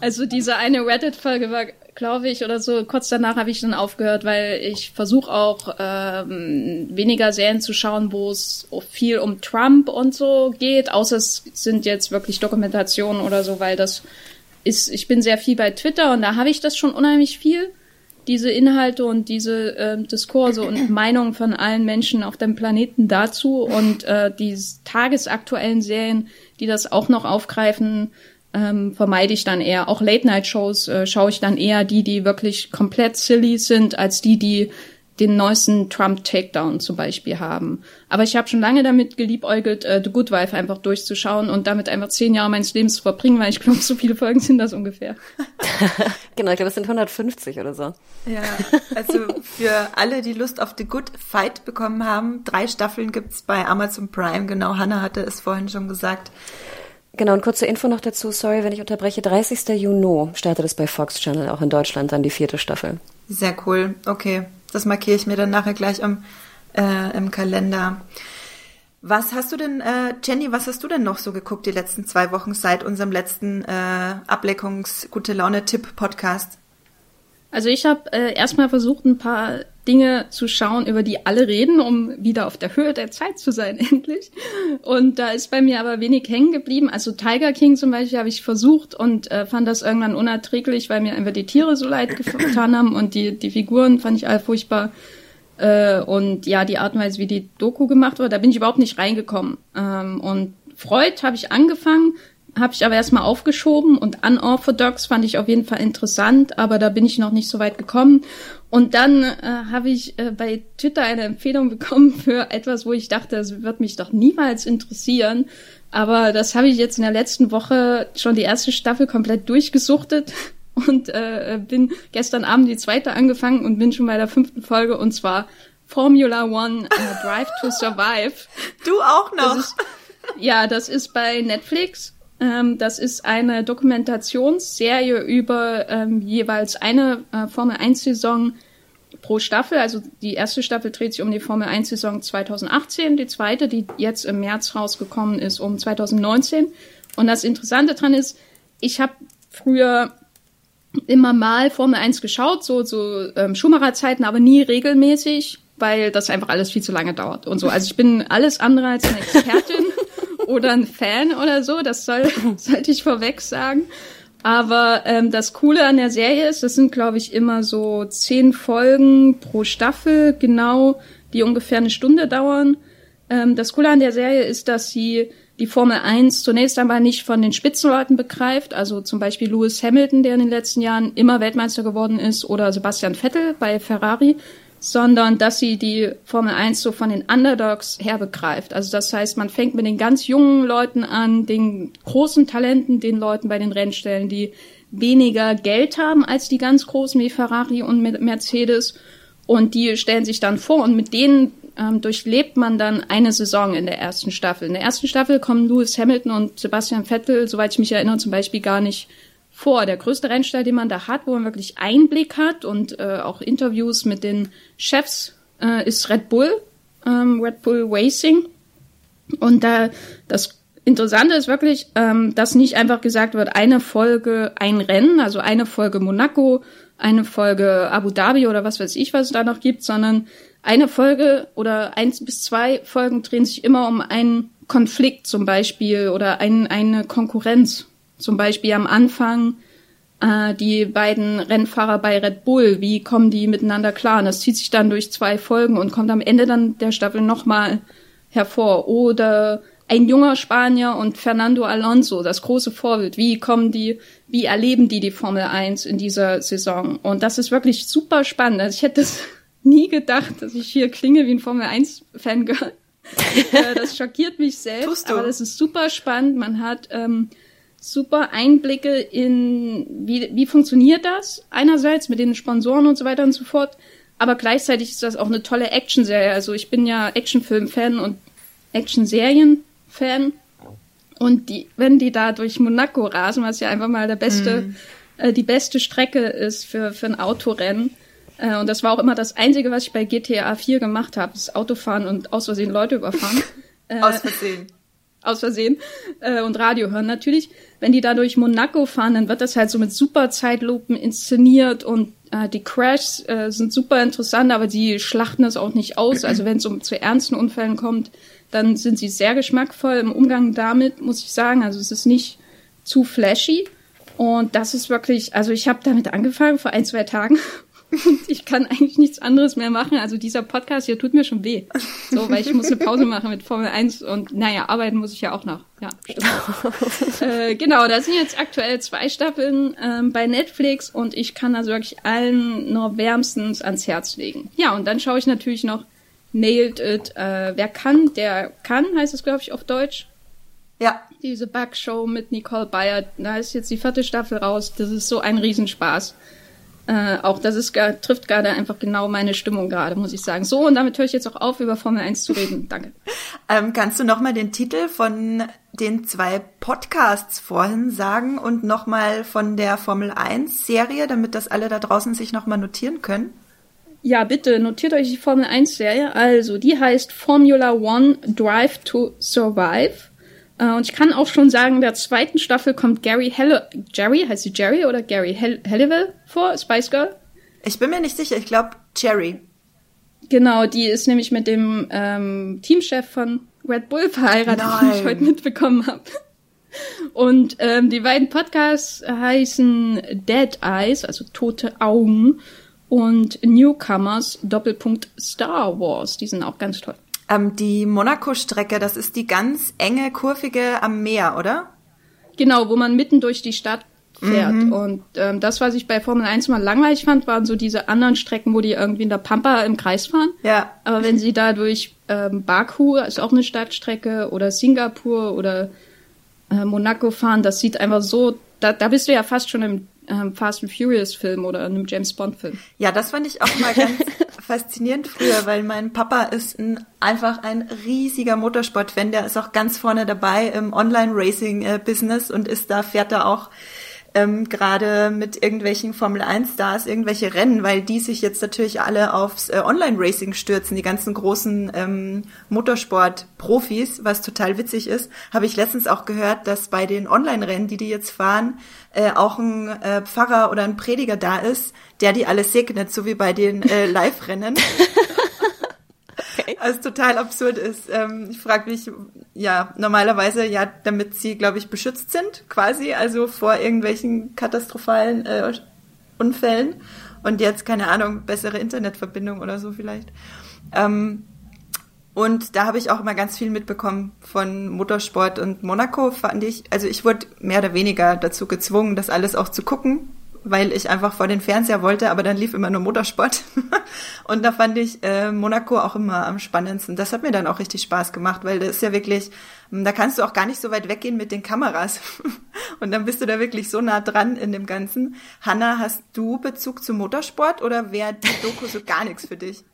Also diese eine Reddit-Folge war, glaube ich, oder so, kurz danach habe ich dann aufgehört, weil ich versuche auch weniger Serien zu schauen, wo es viel um Trump und so geht, außer es sind jetzt wirklich Dokumentationen oder so, weil das ist, ich bin sehr viel bei Twitter und da habe ich das schon unheimlich viel, diese Inhalte und diese Diskurse und Meinungen von allen Menschen auf dem Planeten dazu und die tagesaktuellen Serien, die das auch noch aufgreifen, vermeide ich dann eher. Auch Late-Night-Shows schaue ich dann eher die wirklich komplett silly sind, als die den neuesten Trump-Takedown zum Beispiel haben. Aber ich habe schon lange damit geliebäugelt, The Good Wife einfach durchzuschauen und damit einfach 10 Jahre meines Lebens zu verbringen, weil ich glaube, so viele Folgen sind das ungefähr. Genau, ich glaube, es sind 150 oder so. Ja, also für alle, die Lust auf The Good Fight bekommen haben, 3 Staffeln gibt's bei Amazon Prime. Genau, Hannah hatte es vorhin schon gesagt. Genau, und kurze Info noch dazu, sorry, wenn ich unterbreche, 30. Juni startet es bei Fox Channel, auch in Deutschland, dann die 4. Staffel. Sehr cool, okay. Das markiere ich mir dann nachher gleich im Kalender. Was hast du denn, Jenny, was hast du denn noch so geguckt die letzten 2 Wochen seit unserem letzten Ableckungs-Gute-Laune-Tipp-Podcast? Also ich habe erstmal versucht, ein paar Dinge zu schauen, über die alle reden, um wieder auf der Höhe der Zeit zu sein, endlich. Und da ist bei mir aber wenig hängen geblieben. Also Tiger King zum Beispiel habe ich versucht und fand das irgendwann unerträglich, weil mir einfach die Tiere so leid getan haben und die Figuren fand ich alle furchtbar. Und ja, die Art und Weise, wie die Doku gemacht wurde, da bin ich überhaupt nicht reingekommen. Und Freud habe ich angefangen, habe ich aber erstmal aufgeschoben und Unorthodox fand ich auf jeden Fall interessant, aber da bin ich noch nicht so weit gekommen. Und dann habe ich bei Twitter eine Empfehlung bekommen für etwas, wo ich dachte, das wird mich doch niemals interessieren. Aber das habe ich jetzt in der letzten Woche schon die 1. Staffel komplett durchgesuchtet und bin gestern Abend die 2. angefangen und bin schon bei der 5. Folge und zwar Formula One Drive to Survive. Du auch noch? Das ist bei Netflix. Das ist eine Dokumentationsserie über jeweils eine Formel-1-Saison pro Staffel. Also die 1. Staffel dreht sich um die Formel-1-Saison 2018, die 2., die jetzt im März rausgekommen ist, um 2019. Und das Interessante dran ist, ich habe früher immer mal Formel 1 geschaut, so Schumacher-Zeiten, aber nie regelmäßig, weil das einfach alles viel zu lange dauert und so. Also ich bin alles andere als eine Expertin. Oder ein Fan oder so, das sollte ich vorweg sagen. Aber das Coole an der Serie ist, das sind, glaube ich, immer so 10 Folgen pro Staffel, genau, die ungefähr 1 Stunde dauern. Das Coole an der Serie ist, dass sie die Formel 1 zunächst einmal nicht von den Spitzenleuten begreift, also zum Beispiel Lewis Hamilton, der in den letzten Jahren immer Weltmeister geworden ist, oder Sebastian Vettel bei Ferrari, sondern dass sie die Formel 1 so von den Underdogs her begreift. Also das heißt, man fängt mit den ganz jungen Leuten an, den großen Talenten, den Leuten bei den Rennstellen, die weniger Geld haben als die ganz Großen wie Ferrari und Mercedes, und die stellen sich dann vor, und mit denen durchlebt man dann eine Saison in der ersten Staffel. In der ersten Staffel kommen Lewis Hamilton und Sebastian Vettel, soweit ich mich erinnere, zum Beispiel gar nicht vor. Der größte Rennstall, den man da hat, wo man wirklich Einblick hat und auch Interviews mit den Chefs, ist Red Bull Racing. Und da das Interessante ist wirklich, dass nicht einfach gesagt wird, eine Folge ein Rennen, also eine Folge Monaco, eine Folge Abu Dhabi oder was weiß ich, was es da noch gibt, sondern eine Folge oder 1 bis 2 Folgen drehen sich immer um einen Konflikt zum Beispiel oder eine Konkurrenz. Zum Beispiel am Anfang die beiden Rennfahrer bei Red Bull, wie kommen die miteinander klar? Und das zieht sich dann durch 2 Folgen und kommt am Ende dann der Staffel nochmal hervor. Oder ein junger Spanier und Fernando Alonso, das große Vorbild. Wie erleben die Formel 1 in dieser Saison? Und das ist wirklich super spannend. Also ich hätte das nie gedacht, dass ich hier klinge wie ein Formel 1-Fangirl. Das schockiert mich selbst, aber das ist super spannend. Man hat super Einblicke in, wie funktioniert das? Einerseits mit den Sponsoren und so weiter und so fort, aber gleichzeitig ist das auch eine tolle Action-Serie. Also ich bin ja Actionfilm-Fan und Action-Serien-Fan, und wenn die da durch Monaco rasen, was ja einfach mal die beste Strecke ist für ein Autorennen, und das war auch immer das Einzige, was ich bei GTA 4 gemacht habe, das Autofahren und aus Versehen Leute überfahren. Aus Versehen. Und Radio hören natürlich. Wenn die da durch Monaco fahren, dann wird das halt so mit super Zeitlupen inszeniert, und die Crashs sind super interessant, aber die schlachten es auch nicht aus. Also wenn es zu ernsten Unfällen kommt, dann sind sie sehr geschmackvoll im Umgang damit, muss ich sagen. Also es ist nicht zu flashy. Und das ist wirklich, also ich habe damit angefangen vor 1-2 Tagen. Ich kann eigentlich nichts anderes mehr machen. Also dieser Podcast hier tut mir schon weh. So, weil ich muss eine Pause machen mit Formel 1 und arbeiten muss ich ja auch noch. Ja, stimmt. Genau, da sind jetzt aktuell 2 Staffeln bei Netflix, und ich kann also wirklich allen nur wärmstens ans Herz legen. Ja, und dann schaue ich natürlich noch Nailed It. Wer kann, der kann, heißt es, glaube ich, auf Deutsch. Ja. Diese Bug-Show mit Nicole Byer. Da ist jetzt die 4. Staffel raus. Das ist so ein Riesenspaß. Auch das trifft gerade einfach genau meine Stimmung gerade, muss ich sagen. So, und damit höre ich jetzt auch auf, über Formel 1 zu reden. Danke. Kannst du nochmal den Titel von den 2 Podcasts vorhin sagen und nochmal von der Formel 1 Serie, damit das alle da draußen sich nochmal notieren können? Ja, bitte, notiert euch die Formel 1 Serie. Also, die heißt Formula One Drive to Survive. Und ich kann auch schon sagen, in der 2. Staffel kommt Geri Halliwell vor, Spice Girl? Ich bin mir nicht sicher, ich glaube Jerry. Genau, die ist nämlich mit dem Teamchef von Red Bull verheiratet, den ich heute mitbekommen habe. Und die beiden Podcasts heißen Dead Eyes, also tote Augen, und Newcomers _ Star Wars, die sind auch ganz toll. Die Monaco-Strecke, das ist die ganz enge, kurvige am Meer, oder? Genau, wo man mitten durch die Stadt fährt. Und das, was ich bei Formel 1 mal langweilig fand, waren so diese anderen Strecken, wo die irgendwie in der Pampa im Kreis fahren. Ja. Aber wenn sie da durch Baku, ist auch eine Stadtstrecke, oder Singapur oder Monaco fahren, das sieht einfach so, da bist du ja fast schon im Fast and Furious Film oder einem James Bond Film. Ja, das fand ich auch mal ganz faszinierend früher, weil mein Papa ist einfach ein riesiger Motorsportfan, der ist auch ganz vorne dabei im Online-Racing-Business und fährt da auch gerade mit irgendwelchen Formel-1-Stars irgendwelche Rennen, weil die sich jetzt natürlich alle aufs Online-Racing stürzen, die ganzen großen Motorsport-Profis, was total witzig ist. Habe ich letztens auch gehört, dass bei den Online-Rennen, die jetzt fahren, auch ein Pfarrer oder ein Prediger da ist, der die alle segnet, so wie bei den Live-Rennen. Okay. Was total absurd ist. Ich frage mich, normalerweise, damit sie, glaube ich, beschützt sind, quasi, also vor irgendwelchen katastrophalen Unfällen. Und jetzt, keine Ahnung, bessere Internetverbindung oder so vielleicht. Und da habe ich auch immer ganz viel mitbekommen von Motorsport und Monaco, fand ich. Also ich wurde mehr oder weniger dazu gezwungen, das alles auch zu gucken, weil ich einfach vor den Fernseher wollte, aber dann lief immer nur Motorsport. Und da fand ich Monaco auch immer am spannendsten. Das hat mir dann auch richtig Spaß gemacht, weil das ist ja wirklich, da kannst du auch gar nicht so weit weggehen mit den Kameras. Und dann bist du da wirklich so nah dran in dem Ganzen. Hanna, hast du Bezug zum Motorsport oder wäre die Doku so gar nichts für dich?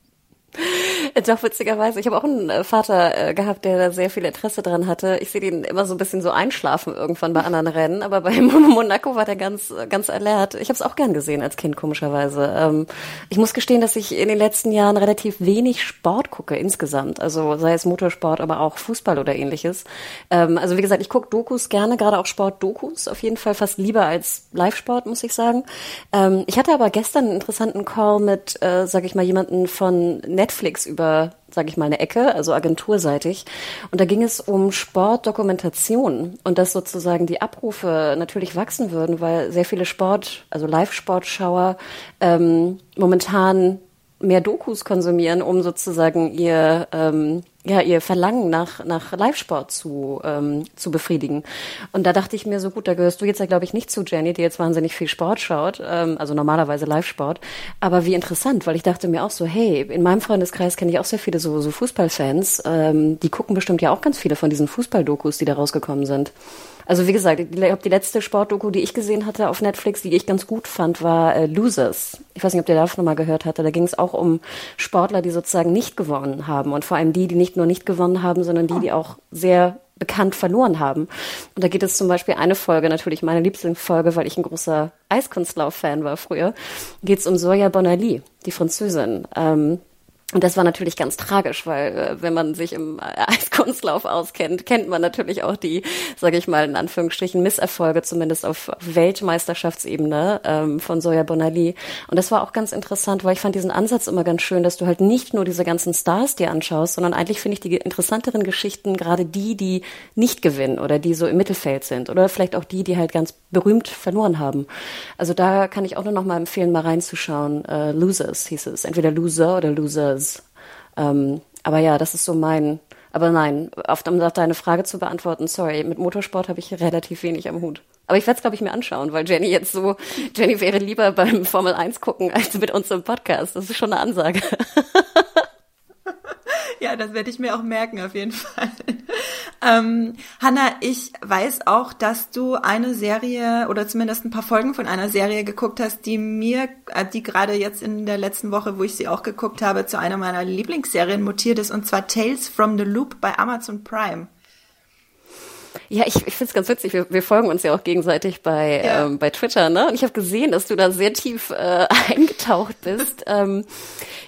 Doch, witzigerweise. Ich habe auch einen Vater gehabt, der da sehr viel Interesse dran hatte. Ich sehe den immer so ein bisschen so einschlafen irgendwann bei anderen Rennen, aber bei Monaco war der ganz, ganz alert. Ich habe es auch gern gesehen als Kind, komischerweise. Ich muss gestehen, dass ich in den letzten Jahren relativ wenig Sport gucke insgesamt, also sei es Motorsport, aber auch Fußball oder ähnliches. Also wie gesagt, ich gucke Dokus gerne, gerade auch Sportdokus, auf jeden Fall fast lieber als Live-Sport, muss ich sagen. Ich hatte aber gestern einen interessanten Call mit, sage ich mal, jemanden von Netflix über, sage ich mal, eine Ecke, also agenturseitig. Und da ging es um Sportdokumentation und dass sozusagen die Abrufe natürlich wachsen würden, weil sehr viele Sport, also Live-Sportschauer momentan mehr Dokus konsumieren, um sozusagen ihr Verlangen nach Live-Sport zu befriedigen. Und da dachte ich mir so, gut, da gehörst du jetzt ja, glaube ich, nicht zu, Jenny, die jetzt wahnsinnig viel Sport schaut, also normalerweise Live-Sport. Aber wie interessant, weil ich dachte mir auch so, hey, in meinem Freundeskreis kenne ich auch sehr viele so Fußballfans, die gucken bestimmt ja auch ganz viele von diesen Fußballdokus, die da rausgekommen sind. Also wie gesagt, ich glaube, die letzte Sportdoku, die ich gesehen hatte auf Netflix, die ich ganz gut fand, war Losers. Ich weiß nicht, ob ihr davon mal gehört hattet. Da ging es auch um Sportler, die sozusagen nicht gewonnen haben. Und vor allem die nicht nur nicht gewonnen haben, sondern die auch sehr bekannt verloren haben. Und da geht es zum Beispiel eine Folge, natürlich meine Lieblingsfolge, weil ich ein großer Eiskunstlauf-Fan war früher, geht es um Surya Bonaly, die Französin. Und das war natürlich ganz tragisch, weil wenn man sich im Eiskunstlauf auskennt, kennt man natürlich auch die, sage ich mal in Anführungsstrichen, Misserfolge, zumindest auf Weltmeisterschaftsebene von Surya Bonaly. Und das war auch ganz interessant, weil ich fand diesen Ansatz immer ganz schön, dass du halt nicht nur diese ganzen Stars dir anschaust, sondern eigentlich finde ich die interessanteren Geschichten gerade die, die nicht gewinnen oder die so im Mittelfeld sind oder vielleicht auch die, die halt ganz berühmt verloren haben. Also da kann ich auch nur noch mal empfehlen, mal reinzuschauen. Losers hieß es, entweder Loser oder Losers. Aber ja, das ist so mein, aber nein, um auf deine Frage zu beantworten, sorry, mit Motorsport habe ich relativ wenig am Hut. Aber ich werde es, glaube ich, mir anschauen, weil Jenny wäre lieber beim Formel 1 gucken als mit uns im Podcast. Das ist schon eine Ansage. Ja, das werde ich mir auch merken, auf jeden Fall. Hanna, ich weiß auch, dass du eine Serie oder zumindest ein paar Folgen von einer Serie geguckt hast, die gerade jetzt in der letzten Woche, wo ich sie auch geguckt habe, zu einer meiner Lieblingsserien mutiert ist, und zwar Tales from the Loop bei Amazon Prime. Ja, ich find's ganz witzig. Wir folgen uns ja auch gegenseitig bei Twitter, ne? Und ich habe gesehen, dass du da sehr tief eingetaucht bist.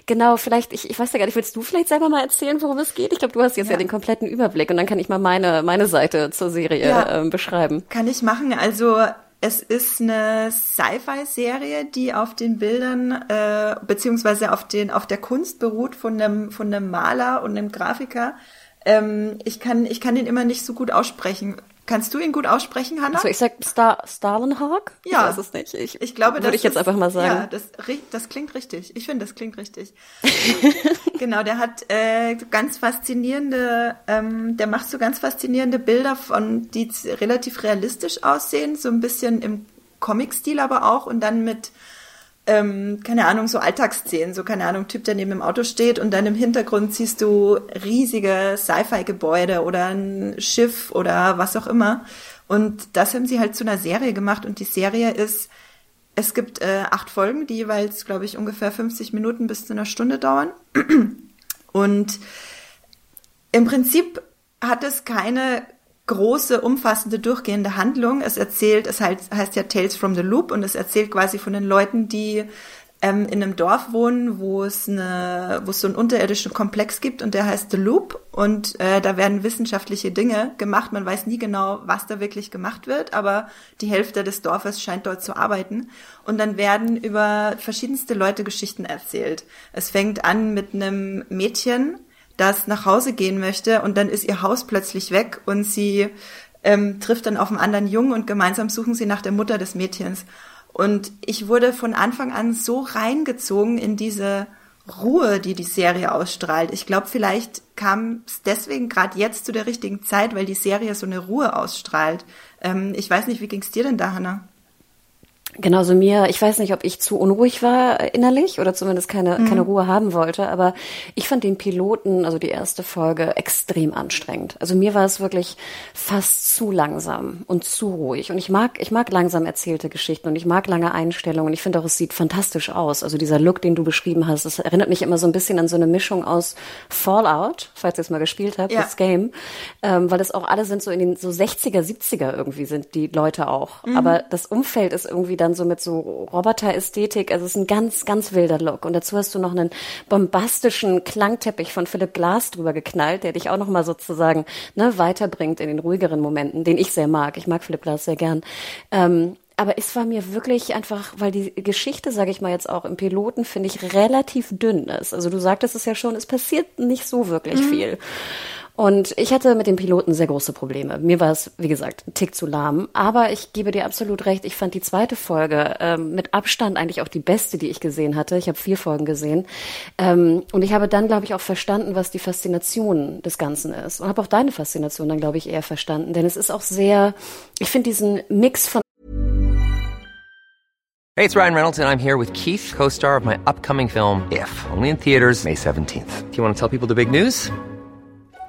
Genau, vielleicht, ich weiß ja gar nicht, willst du vielleicht selber mal erzählen, worum es geht? Ich glaube, du hast jetzt ja den kompletten Überblick und dann kann ich mal meine Seite zur Serie beschreiben. Kann ich machen. Also es ist eine Sci-Fi-Serie, die auf den Bildern beziehungsweise auf der Kunst beruht von einem Maler und einem Grafiker. Ich kann den immer nicht so gut aussprechen. Kannst du ihn gut aussprechen, Hanna? Also ich sag Stalenhag? Ja. Ich weiß es nicht. Ich glaube, das würde ich jetzt einfach mal sagen. Ja, das klingt richtig. Ich finde, das klingt richtig. Genau, der hat ganz faszinierende Bilder von, die relativ realistisch aussehen, so ein bisschen im Comic-Stil aber auch, und dann mit keine Ahnung, so Alltagsszenen, so keine Ahnung, Typ, der neben dem Auto steht und dann im Hintergrund siehst du riesige Sci-Fi-Gebäude oder ein Schiff oder was auch immer. Und das haben sie halt zu einer Serie gemacht, und die Serie ist, es gibt 8 Folgen, die jeweils, glaube ich, ungefähr 50 Minuten bis zu einer Stunde dauern. Und im Prinzip hat es keine große, umfassende, durchgehende Handlung. Es heißt ja Tales from the Loop, und es erzählt quasi von den Leuten, die in einem Dorf wohnen, wo es so einen unterirdischen Komplex gibt, und der heißt The Loop, und da werden wissenschaftliche Dinge gemacht. Man weiß nie genau, was da wirklich gemacht wird, aber die Hälfte des Dorfes scheint dort zu arbeiten, und dann werden über verschiedenste Leute Geschichten erzählt. Es fängt an mit einem Mädchen, das nach Hause gehen möchte, und dann ist ihr Haus plötzlich weg, und sie trifft dann auf einen anderen Jungen, und gemeinsam suchen sie nach der Mutter des Mädchens. Und ich wurde von Anfang an so reingezogen in diese Ruhe, die die Serie ausstrahlt. Ich glaube, vielleicht kam es deswegen gerade jetzt zu der richtigen Zeit, weil die Serie so eine Ruhe ausstrahlt. Ich weiß nicht, wie ging es dir denn da, Hannah? Genauso mir. Ich weiß nicht, ob ich zu unruhig war innerlich oder zumindest keine Ruhe haben wollte, aber ich fand den Piloten, also die erste Folge, extrem anstrengend. Also mir war es wirklich fast zu langsam und zu ruhig. Und ich mag langsam erzählte Geschichten und ich mag lange Einstellungen. Ich finde auch, es sieht fantastisch aus. Also dieser Look, den du beschrieben hast, das erinnert mich immer so ein bisschen an so eine Mischung aus Fallout, falls ihr es mal gespielt habt, das Game, weil das auch alle sind so in den so 60er, 70er irgendwie sind die Leute auch. Mhm. Aber das Umfeld ist irgendwie dann so mit so Roboter-Ästhetik. Also es ist ein ganz, ganz wilder Look. Und dazu hast du noch einen bombastischen Klangteppich von Philipp Glass drüber geknallt, der dich auch nochmal sozusagen weiterbringt in den ruhigeren Momenten, den ich sehr mag. Ich mag Philipp Glass sehr gern. Aber es war mir wirklich einfach, weil die Geschichte, sage ich mal jetzt auch, im Piloten, finde ich, relativ dünn ist. Also du sagtest es ja schon, es passiert nicht so wirklich viel. Und ich hatte mit dem Piloten sehr große Probleme. Mir war es, wie gesagt, ein Tick zu lahm. Aber ich gebe dir absolut recht, ich fand die zweite Folge mit Abstand eigentlich auch die beste, die ich gesehen hatte. Ich habe 4 Folgen gesehen. Und ich habe dann, glaube ich, auch verstanden, was die Faszination des Ganzen ist. Und habe auch deine Faszination dann, glaube ich, eher verstanden. Denn es ist auch sehr, ich finde diesen Mix von... Hey, it's Ryan Reynolds, and I'm here with Keith, co-star of my upcoming film, If, only in theaters May 17th. Do you want to tell people the big news?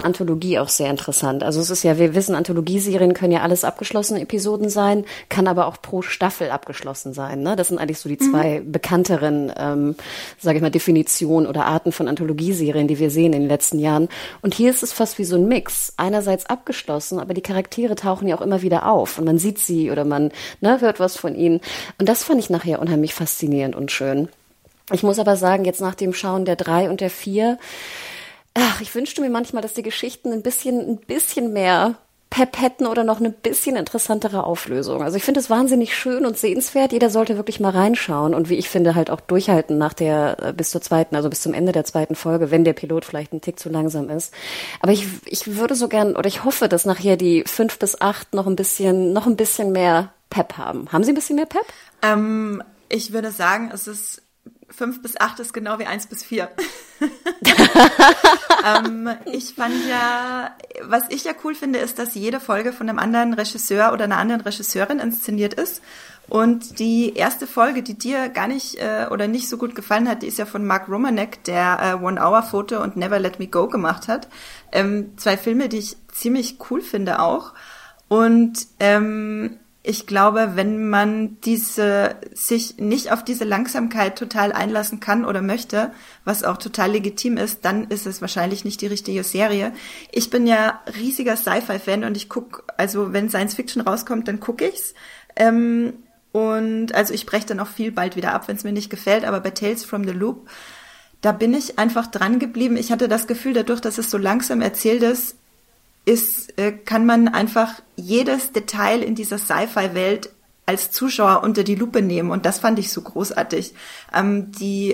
Anthologie auch sehr interessant. Also es ist ja, wir wissen, Anthologieserien können ja alles abgeschlossene Episoden sein, kann aber auch pro Staffel abgeschlossen sein. Ne? Das sind eigentlich so die zwei bekannteren, sage ich mal, Definitionen oder Arten von Anthologieserien, die wir sehen in den letzten Jahren. Und hier ist es fast wie so ein Mix. Einerseits abgeschlossen, aber die Charaktere tauchen ja auch immer wieder auf und man sieht sie oder man hört was von ihnen. Und das fand ich nachher unheimlich faszinierend und schön. Ich muss aber sagen, jetzt nach dem Schauen der 3 und der 4, ach, ich wünschte mir manchmal, dass die Geschichten ein bisschen mehr Pep hätten oder noch eine bisschen interessantere Auflösung. Also ich finde es wahnsinnig schön und sehenswert. Jeder sollte wirklich mal reinschauen und wie ich finde halt auch durchhalten bis zum Ende der zweiten Folge, wenn der Pilot vielleicht ein Tick zu langsam ist. Aber ich würde so gern oder ich hoffe, dass nachher die 5 bis 8 noch ein bisschen mehr Pep haben. Haben Sie ein bisschen mehr Pep? Ich würde sagen, es ist 5 bis 8 ist genau wie 1 bis 4. Ich fand ja, was ich ja cool finde, ist, dass jede Folge von einem anderen Regisseur oder einer anderen Regisseurin inszeniert ist. Und die erste Folge, die dir gar nicht oder nicht so gut gefallen hat, die ist ja von Mark Romanek, der One-Hour-Photo und Never Let Me Go gemacht hat. 2 Filme, die ich ziemlich cool finde auch. Und ich glaube, wenn man sich nicht auf diese Langsamkeit total einlassen kann oder möchte, was auch total legitim ist, dann ist es wahrscheinlich nicht die richtige Serie. Ich bin ja riesiger Sci-Fi-Fan und ich gucke, also wenn Science-Fiction rauskommt, dann gucke ich's. Und also ich breche dann auch viel bald wieder ab, wenn es mir nicht gefällt, aber bei Tales from the Loop, da bin ich einfach dran geblieben. Ich hatte das Gefühl, dadurch, dass es so langsam erzählt ist, kann man einfach jedes Detail in dieser Sci-Fi-Welt als Zuschauer unter die Lupe nehmen und das fand ich so großartig.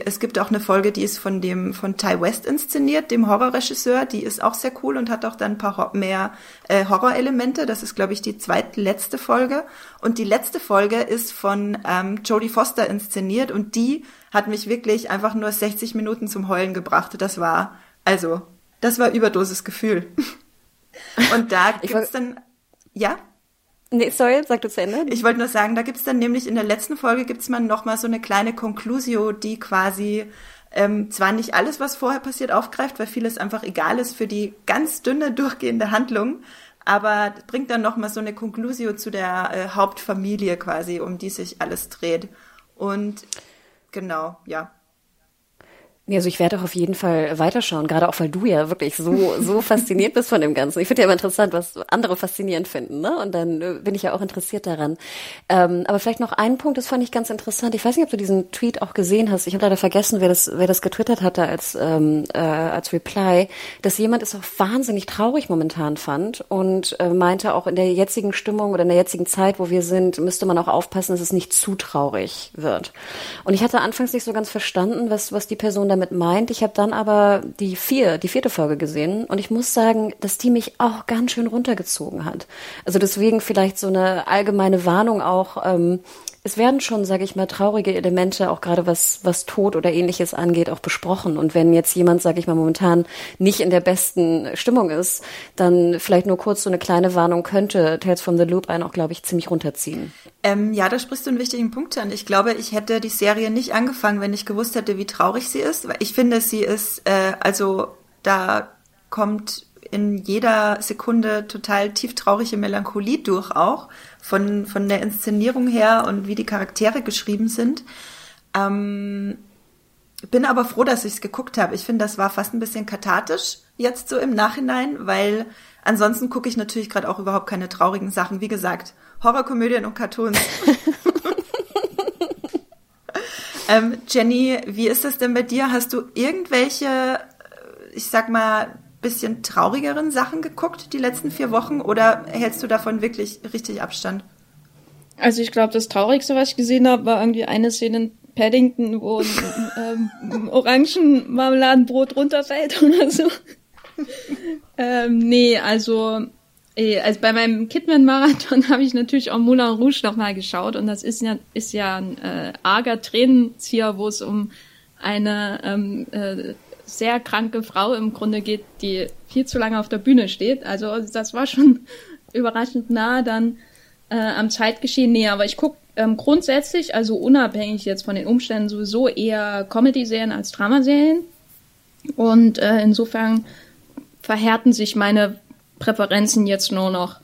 Es gibt auch eine Folge, die ist von Ty West inszeniert, dem Horrorregisseur, die ist auch sehr cool und hat auch dann ein paar mehr Horrorelemente. Das ist, glaube ich, die zweitletzte Folge und die letzte Folge ist von Jodie Foster inszeniert und die hat mich wirklich einfach nur 60 Minuten zum Heulen gebracht. Das war Überdosis-Gefühl. Und da gibt's dann, ja? Nee, sorry, sag du zu Ende. Ich wollte nur sagen, da gibt's dann nämlich in der letzten Folge gibt's mal nochmal so eine kleine Conclusio, die quasi zwar nicht alles, was vorher passiert, aufgreift, weil vieles einfach egal ist für die ganz dünne durchgehende Handlung, aber bringt dann nochmal so eine Conclusio zu der Hauptfamilie quasi, um die sich alles dreht. Und genau, ja. Also ich werde auch auf jeden Fall weiterschauen, gerade auch, weil du ja wirklich so fasziniert bist von dem Ganzen. Ich finde ja immer interessant, was andere faszinierend finden, ne? Und dann bin ich ja auch interessiert daran. Aber vielleicht noch einen Punkt, das fand ich ganz interessant. Ich weiß nicht, ob du diesen Tweet auch gesehen hast. Ich habe leider vergessen, wer das getwittert hatte als Reply, dass jemand es auch wahnsinnig traurig momentan fand und meinte, auch in der jetzigen Stimmung oder in der jetzigen Zeit, wo wir sind, müsste man auch aufpassen, dass es nicht zu traurig wird. Und ich hatte anfangs nicht so ganz verstanden, was die Person damit meint. Ich habe dann aber die vierte Folge gesehen und ich muss sagen, dass die mich auch ganz schön runtergezogen hat. Also deswegen vielleicht so eine allgemeine Warnung auch. Es werden schon, sage ich mal, traurige Elemente, auch gerade was Tod oder Ähnliches angeht, auch besprochen. Und wenn jetzt jemand, sage ich mal, momentan nicht in der besten Stimmung ist, dann vielleicht nur kurz so eine kleine Warnung könnte Tales from the Loop einen auch, glaube ich, ziemlich runterziehen. Ja, da sprichst du einen wichtigen Punkt an. Ich glaube, ich hätte die Serie nicht angefangen, wenn ich gewusst hätte, wie traurig sie ist. Weil ich finde, sie ist, also da kommt in jeder Sekunde total tief traurige Melancholie durch auch. Von der Inszenierung her und wie die Charaktere geschrieben sind. Bin aber froh, dass ich es geguckt habe. Ich finde, das war fast ein bisschen kathartisch jetzt so im Nachhinein, weil ansonsten gucke ich natürlich gerade auch überhaupt keine traurigen Sachen. Wie gesagt, Horrorkomödien und Cartoons. Jenny, wie ist das denn bei dir? Hast du irgendwelche, ich sag mal, bisschen traurigeren Sachen geguckt die letzten 4 Wochen oder hältst du davon wirklich richtig Abstand? Also ich glaube, das Traurigste, was ich gesehen habe, war irgendwie eine Szene in Paddington, wo ein Orangenmarmeladenbrot runterfällt oder so. Also bei meinem Kidman-Marathon habe ich natürlich auch Moulin Rouge nochmal geschaut und das ist ja ein arger Tränenzieher, wo es um eine sehr kranke Frau im Grunde geht, die viel zu lange auf der Bühne steht. Also das war schon überraschend nah dann am Zeitgeschehen näher. Aber ich gucke grundsätzlich, also unabhängig jetzt von den Umständen, sowieso eher Comedy-Serien als Dramaserien. Und insofern verhärten sich meine Präferenzen jetzt nur noch.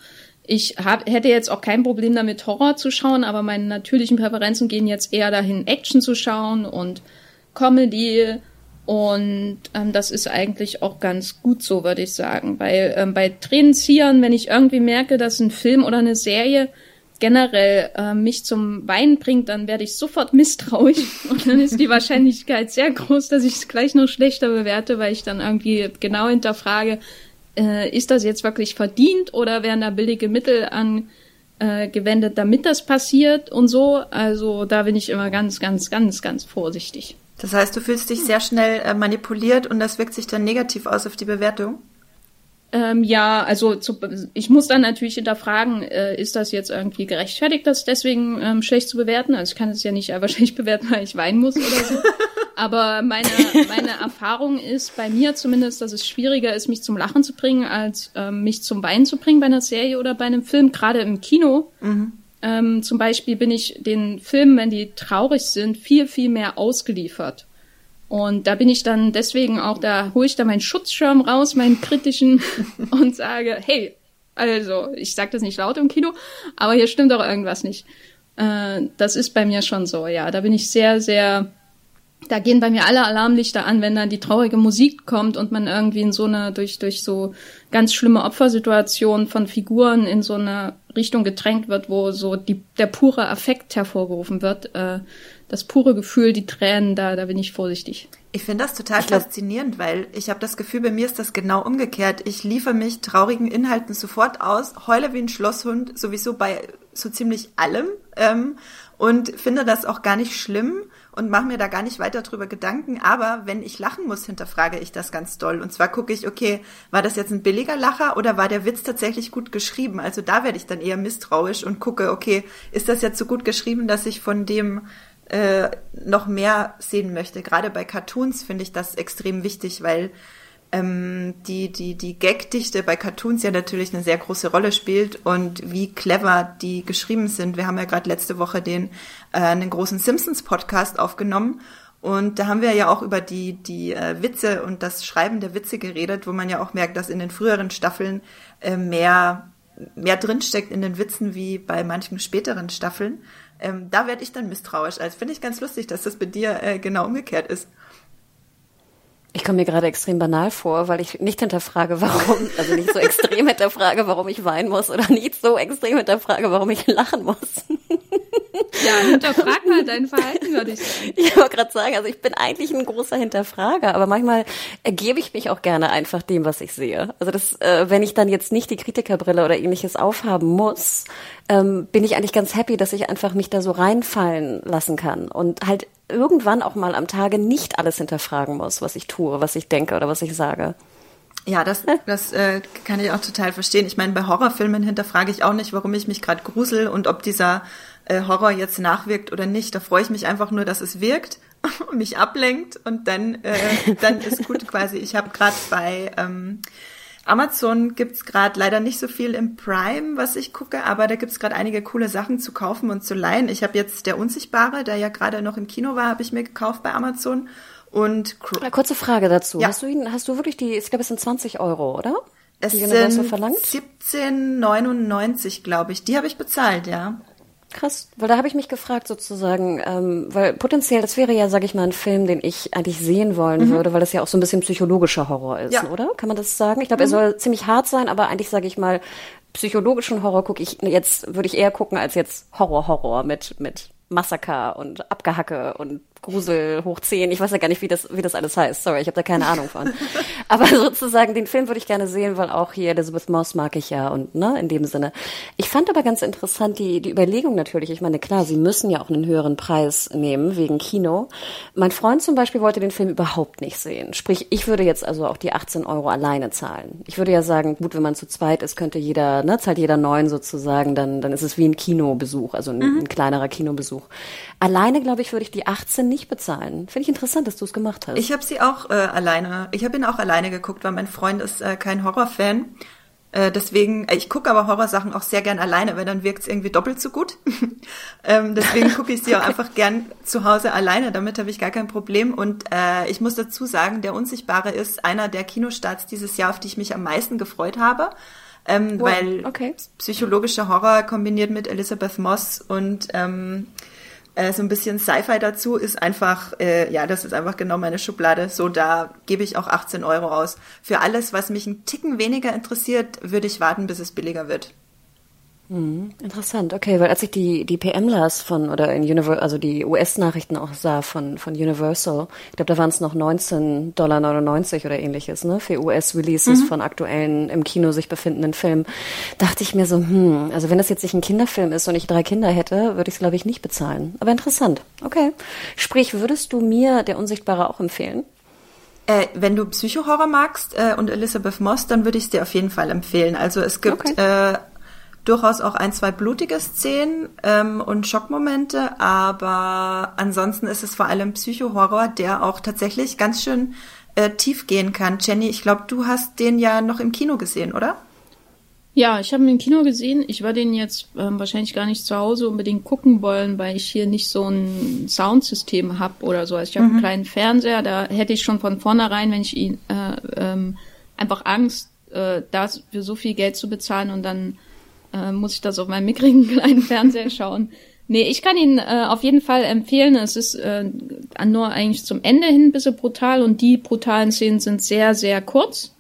Ich hätte jetzt auch kein Problem damit, Horror zu schauen, aber meine natürlichen Präferenzen gehen jetzt eher dahin, Action zu schauen und Comedy. Und das ist eigentlich auch ganz gut so, würde ich sagen. Weil bei Tränenziehern, wenn ich irgendwie merke, dass ein Film oder eine Serie generell mich zum Weinen bringt, dann werde ich sofort misstrauisch. Und dann ist die Wahrscheinlichkeit sehr groß, dass ich es gleich noch schlechter bewerte, weil ich dann irgendwie genau hinterfrage, ist das jetzt wirklich verdient oder werden da billige Mittel angewendet, damit das passiert und so. Also da bin ich immer ganz, ganz, ganz, ganz vorsichtig. Das heißt, du fühlst dich sehr schnell manipuliert und das wirkt sich dann negativ aus auf die Bewertung? Ja, also ich muss dann natürlich hinterfragen, ist das jetzt irgendwie gerechtfertigt, das deswegen schlecht zu bewerten? Also ich kann es ja nicht einfach schlecht bewerten, weil ich weinen muss oder so. Aber meine Erfahrung ist bei mir zumindest, dass es schwieriger ist, mich zum Lachen zu bringen, als mich zum Weinen zu bringen bei einer Serie oder bei einem Film, gerade im Kino. Mhm. Zum Beispiel bin ich den Filmen, wenn die traurig sind, viel, viel mehr ausgeliefert. Und da bin ich dann deswegen auch, da hole ich dann meinen Schutzschirm raus, meinen kritischen und sage, hey, also ich sage das nicht laut im Kino, aber hier stimmt doch irgendwas nicht. Das ist bei mir schon so, ja. Da bin ich sehr, sehr, da gehen bei mir alle Alarmlichter an, wenn dann die traurige Musik kommt und man irgendwie in so eine, durch so ganz schlimme Opfersituationen von Figuren in so eine Richtung gedrängt wird, wo so der pure Affekt hervorgerufen wird, das pure Gefühl, die Tränen, da bin ich vorsichtig. Ich finde das total faszinierend, weil ich habe das Gefühl, bei mir ist das genau umgekehrt. Ich liefere mich traurigen Inhalten sofort aus, heule wie ein Schlosshund, sowieso bei so ziemlich allem und finde das auch gar nicht schlimm und mache mir da gar nicht weiter drüber Gedanken. Aber wenn ich lachen muss, hinterfrage ich das ganz doll. Und zwar gucke ich, okay, war das jetzt ein billiger Lacher oder war der Witz tatsächlich gut geschrieben? Also da werde ich dann eher misstrauisch und gucke, okay, ist das jetzt so gut geschrieben, dass ich von dem noch mehr sehen möchte? Gerade bei Cartoons finde ich das extrem wichtig, weil die Gagdichte bei Cartoons ja natürlich eine sehr große Rolle spielt und wie clever die geschrieben sind. Wir haben ja gerade letzte Woche einen großen Simpsons-Podcast aufgenommen und da haben wir ja auch über die Witze und das Schreiben der Witze geredet, wo man ja auch merkt, dass in den früheren Staffeln mehr drinsteckt in den Witzen wie bei manchen späteren Staffeln. Da werde ich dann misstrauisch. Also finde ich ganz lustig, dass das bei dir genau umgekehrt ist. kam mir gerade extrem banal vor, weil ich nicht hinterfrage, warum, also nicht so extrem hinterfrage, warum ich weinen muss oder nicht so extrem hinterfrage, warum ich lachen muss. Ja, hinterfrag mal dein Verhalten, würde ich sagen. Ich wollte gerade sagen, also ich bin eigentlich ein großer Hinterfrager, aber manchmal ergebe ich mich auch gerne einfach dem, was ich sehe. Also das, wenn ich dann jetzt nicht die Kritikerbrille oder ähnliches aufhaben muss, bin ich eigentlich ganz happy, dass ich einfach mich da so reinfallen lassen kann und halt irgendwann auch mal am Tage nicht alles hinterfragen muss, was ich tue, was ich denke oder was ich sage. Ja, das kann ich auch total verstehen. Ich meine, bei Horrorfilmen hinterfrage ich auch nicht, warum ich mich gerade grusel und ob dieser Horror jetzt nachwirkt oder nicht. Da freue ich mich einfach nur, dass es wirkt, mich ablenkt und dann ist gut quasi. Ich habe gerade bei Amazon gibt's gerade leider nicht so viel im Prime, was ich gucke, aber da gibt's gerade einige coole Sachen zu kaufen und zu leihen. Ich habe jetzt Der Unsichtbare, der ja gerade noch im Kino war, habe ich mir gekauft bei Amazon. Und kurze Frage dazu. Ja. Hast du wirklich die, ich glaube, es sind 20 Euro, oder? Es sind 17,99, glaube ich. Die habe ich bezahlt, ja. Krass, weil da habe ich mich gefragt sozusagen, weil potenziell, das wäre ja, sage ich mal, ein Film, den ich eigentlich sehen wollen würde, weil das ja auch so ein bisschen psychologischer Horror ist, ja, oder? Kann man das sagen? Ich glaube, er soll ziemlich hart sein, aber eigentlich, sage ich mal, psychologischen Horror würde ich eher gucken als jetzt Horror mit Massaker und Abgehacke und Grusel hoch 10. Ich weiß ja gar nicht, wie das alles heißt. Sorry, ich habe da keine Ahnung von. Aber sozusagen, den Film würde ich gerne sehen, weil auch hier Elizabeth Moss mag ich ja und ne, in dem Sinne. Ich fand aber ganz interessant die Überlegung natürlich. Ich meine, klar, sie müssen ja auch einen höheren Preis nehmen wegen Kino. Mein Freund zum Beispiel wollte den Film überhaupt nicht sehen. Sprich, ich würde jetzt also auch die 18 Euro alleine zahlen. Ich würde ja sagen, gut, wenn man zu zweit ist, zahlt jeder 9 sozusagen, dann ist es wie ein Kinobesuch, also ein kleinerer Kinobesuch. Alleine, glaube ich, würde ich die 18 nicht bezahlen. Finde ich interessant, dass du es gemacht hast. Ich habe sie auch alleine. Ich habe ihn auch alleine geguckt, weil mein Freund ist kein Horrorfan. Deswegen, ich gucke aber Horrorsachen auch sehr gern alleine, weil dann wirkt es irgendwie doppelt so gut. Deswegen gucke ich sie auch einfach gern zu Hause alleine. Damit habe ich gar kein Problem. Und ich muss dazu sagen, Der Unsichtbare ist einer der Kinostarts dieses Jahr, auf die ich mich am meisten gefreut habe. Weil psychologischer Horror kombiniert mit Elizabeth Moss und so ein bisschen Sci-Fi dazu ist einfach, das ist einfach genau meine Schublade. So, da gebe ich auch 18 Euro aus. Für alles, was mich einen Ticken weniger interessiert, würde ich warten, bis es billiger wird. Interessant, okay, weil als ich die PM las also die US-Nachrichten auch sah von Universal, ich glaube, da waren es noch $19,99 oder ähnliches, ne, für US-Releases von aktuellen im Kino sich befindenden Filmen, dachte ich mir so, also wenn das jetzt nicht ein Kinderfilm ist und ich 3 Kinder hätte, würde ich es, glaube ich, nicht bezahlen. Aber interessant, okay. Sprich, würdest du mir Der Unsichtbare auch empfehlen? Wenn du Psychohorror magst und Elizabeth Moss, dann würde ich es dir auf jeden Fall empfehlen. Also es gibt durchaus auch 1-2 blutige Szenen und Schockmomente, aber ansonsten ist es vor allem Psychohorror, der auch tatsächlich ganz schön tief gehen kann. Jenny, ich glaube, du hast den ja noch im Kino gesehen, oder? Ja, ich habe ihn im Kino gesehen. Ich werde den jetzt wahrscheinlich gar nicht zu Hause unbedingt gucken wollen, weil ich hier nicht so ein Soundsystem habe oder so. Also ich habe einen kleinen Fernseher, da hätte ich schon von vornherein, wenn ich ihn einfach Angst, das für so viel Geld zu bezahlen und dann muss ich das auf meinem mickrigen kleinen Fernseher schauen. Nee, ich kann ihn auf jeden Fall empfehlen. Es ist nur eigentlich zum Ende hin ein bisschen brutal und die brutalen Szenen sind sehr, sehr kurz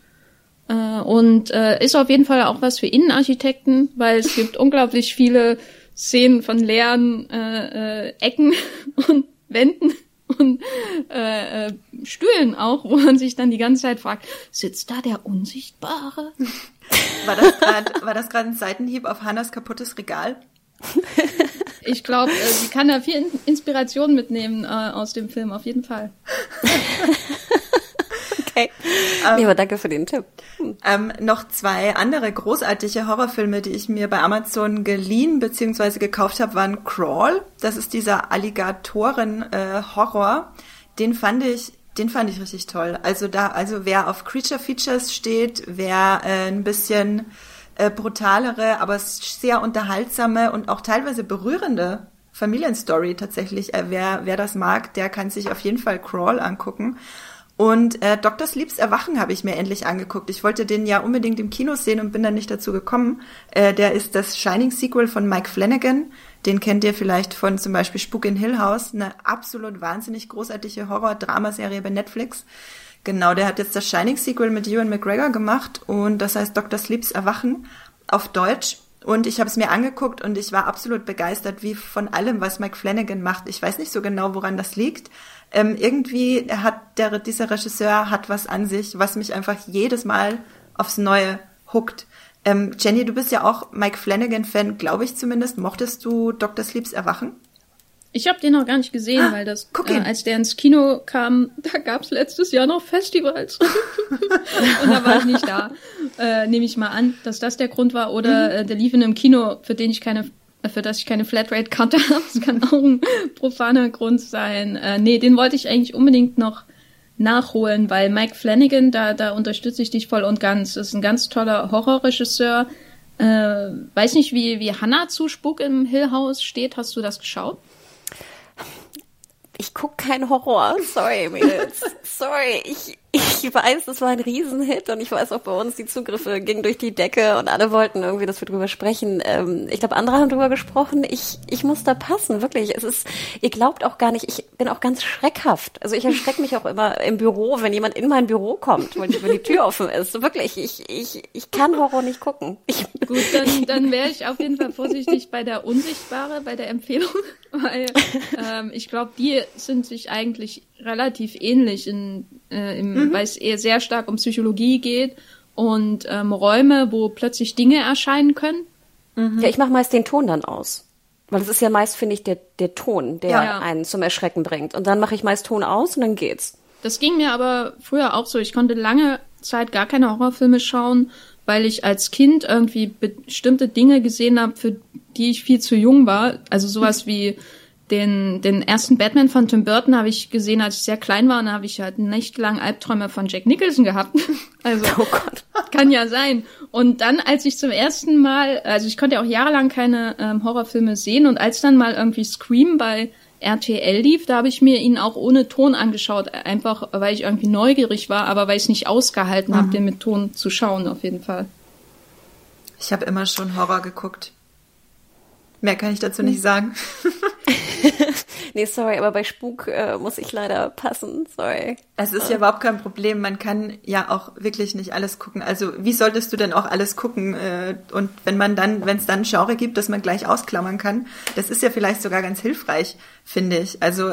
und ist auf jeden Fall auch was für Innenarchitekten, weil es gibt unglaublich viele Szenen von leeren Ecken und Wänden und Stühlen auch, wo man sich dann die ganze Zeit fragt, sitzt da der Unsichtbare? War das gerade ein Seitenhieb auf Hannas kaputtes Regal? Ich glaube, sie kann da viel Inspiration mitnehmen aus dem Film, auf jeden Fall. Okay. Nee, aber danke für den Tipp. Noch 2 andere großartige Horrorfilme, die ich mir bei Amazon geliehen bzw. gekauft habe, waren Crawl. Das ist dieser Alligatoren-Horror. Den fand ich richtig toll. Also wer auf Creature Features steht, wer ein bisschen brutalere, aber sehr unterhaltsame und auch teilweise berührende Familienstory tatsächlich, wer das mag, der kann sich auf jeden Fall Crawl angucken. Und Dr. Sleeps Erwachen habe ich mir endlich angeguckt. Ich wollte den ja unbedingt im Kino sehen und bin dann nicht dazu gekommen. Der ist das Shining-Sequel von Mike Flanagan. Den kennt ihr vielleicht von zum Beispiel Spuk in Hill House, eine absolut wahnsinnig großartige Horror-Dramaserie bei Netflix. Genau, der hat jetzt das Shining-Sequel mit Ewan McGregor gemacht und das heißt Dr. Sleeps Erwachen auf Deutsch. Und ich habe es mir angeguckt und ich war absolut begeistert, wie von allem, was Mike Flanagan macht. Ich weiß nicht so genau, woran das liegt. Irgendwie hat dieser Regisseur hat was an sich, was mich einfach jedes Mal aufs Neue hookt. Jenny, du bist ja auch Mike Flanagan-Fan, glaube ich zumindest. Mochtest du Dr. Sleeps Erwachen? Ich habe den noch gar nicht gesehen, weil das, als der ins Kino kam, da gab's letztes Jahr noch Festivals. Und da war ich nicht da. Nehme ich mal an, dass das der Grund war. Oder der lief in einem Kino, für das ich keine Flatrate-Karte habe. Das kann auch ein profaner Grund sein. Nee, den wollte ich eigentlich unbedingt noch nachholen, weil Mike Flanagan, da unterstütze ich dich voll und ganz. Das ist ein ganz toller Horrorregisseur. Weiß nicht, wie Hannah zu Spuk im Hill House steht. Hast du das geschaut? Ich gucke keinen Horror, sorry Mädels, sorry. Ich weiß, das war ein Riesenhit und ich weiß auch bei uns, die Zugriffe gingen durch die Decke und alle wollten irgendwie, dass wir drüber sprechen. Ich glaube, andere haben drüber gesprochen. Ich muss da passen, wirklich. Ihr glaubt auch gar nicht, ich bin auch ganz schreckhaft. Also ich erschrecke mich auch immer im Büro, wenn jemand in mein Büro kommt, wenn die Tür offen ist. Wirklich, ich kann Horror nicht gucken. Gut, dann wäre ich auf jeden Fall vorsichtig bei der Empfehlung, weil ich glaube, die sind sich eigentlich relativ ähnlich, weil es eher sehr stark um Psychologie geht und Räume, wo plötzlich Dinge erscheinen können. Mhm. Ja, ich mache meist den Ton dann aus. Weil es ist ja meist, finde ich, der Ton, der einen zum Erschrecken bringt. Und dann mache ich meist Ton aus und dann geht's. Das ging mir aber früher auch so. Ich konnte lange Zeit gar keine Horrorfilme schauen, weil ich als Kind irgendwie bestimmte Dinge gesehen habe, für die ich viel zu jung war. Also sowas wie den ersten Batman von Tim Burton habe ich gesehen, als ich sehr klein war, und da habe ich halt nächtelang Albträume von Jack Nicholson gehabt. Also, oh Gott. Kann ja sein. Und dann, als ich zum ersten Mal, also ich konnte ja auch jahrelang keine Horrorfilme sehen, und als dann mal irgendwie Scream bei RTL lief, da habe ich mir ihn auch ohne Ton angeschaut, einfach weil ich irgendwie neugierig war, aber weil ich es nicht ausgehalten habe, den mit Ton zu schauen, auf jeden Fall. Ich habe immer schon Horror geguckt. Mehr kann ich dazu nicht sagen. Nee, sorry, aber bei Spuk muss ich leider passen, sorry. Es ist ja überhaupt kein Problem, man kann ja auch wirklich nicht alles gucken. Also wie solltest du denn auch alles gucken? Und wenn es dann Genre gibt, dass man gleich ausklammern kann, das ist ja vielleicht sogar ganz hilfreich, finde ich. Also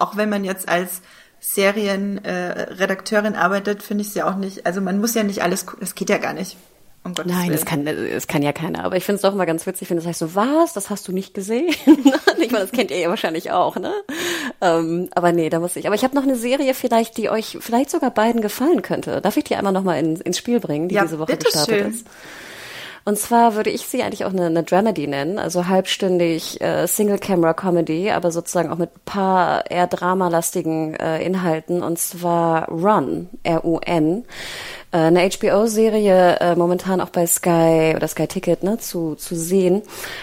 auch wenn man jetzt als Serienredakteurin arbeitet, finde ich es ja auch nicht, also man muss ja nicht alles gucken, das geht ja gar nicht. Um Gottes Willen. Nein, das kann ja keiner. Aber ich finde es doch mal ganz witzig, wenn das heißt so, was, das hast du nicht gesehen? Ich meine, das kennt ihr ja wahrscheinlich auch, ne? Aber nee, da muss ich. Aber ich habe noch eine Serie vielleicht, die euch vielleicht sogar beiden gefallen könnte. Darf ich die einmal nochmal ins Spiel bringen, die diese Woche gestartet ist? Und zwar würde ich sie eigentlich auch eine Dramedy nennen, also halbstündig Single-Camera-Comedy, aber sozusagen auch mit ein paar eher dramalastigen Inhalten, und zwar Run, R-U-N, eine HBO-Serie, momentan auch bei Sky oder Sky Ticket, ne, zu sehen.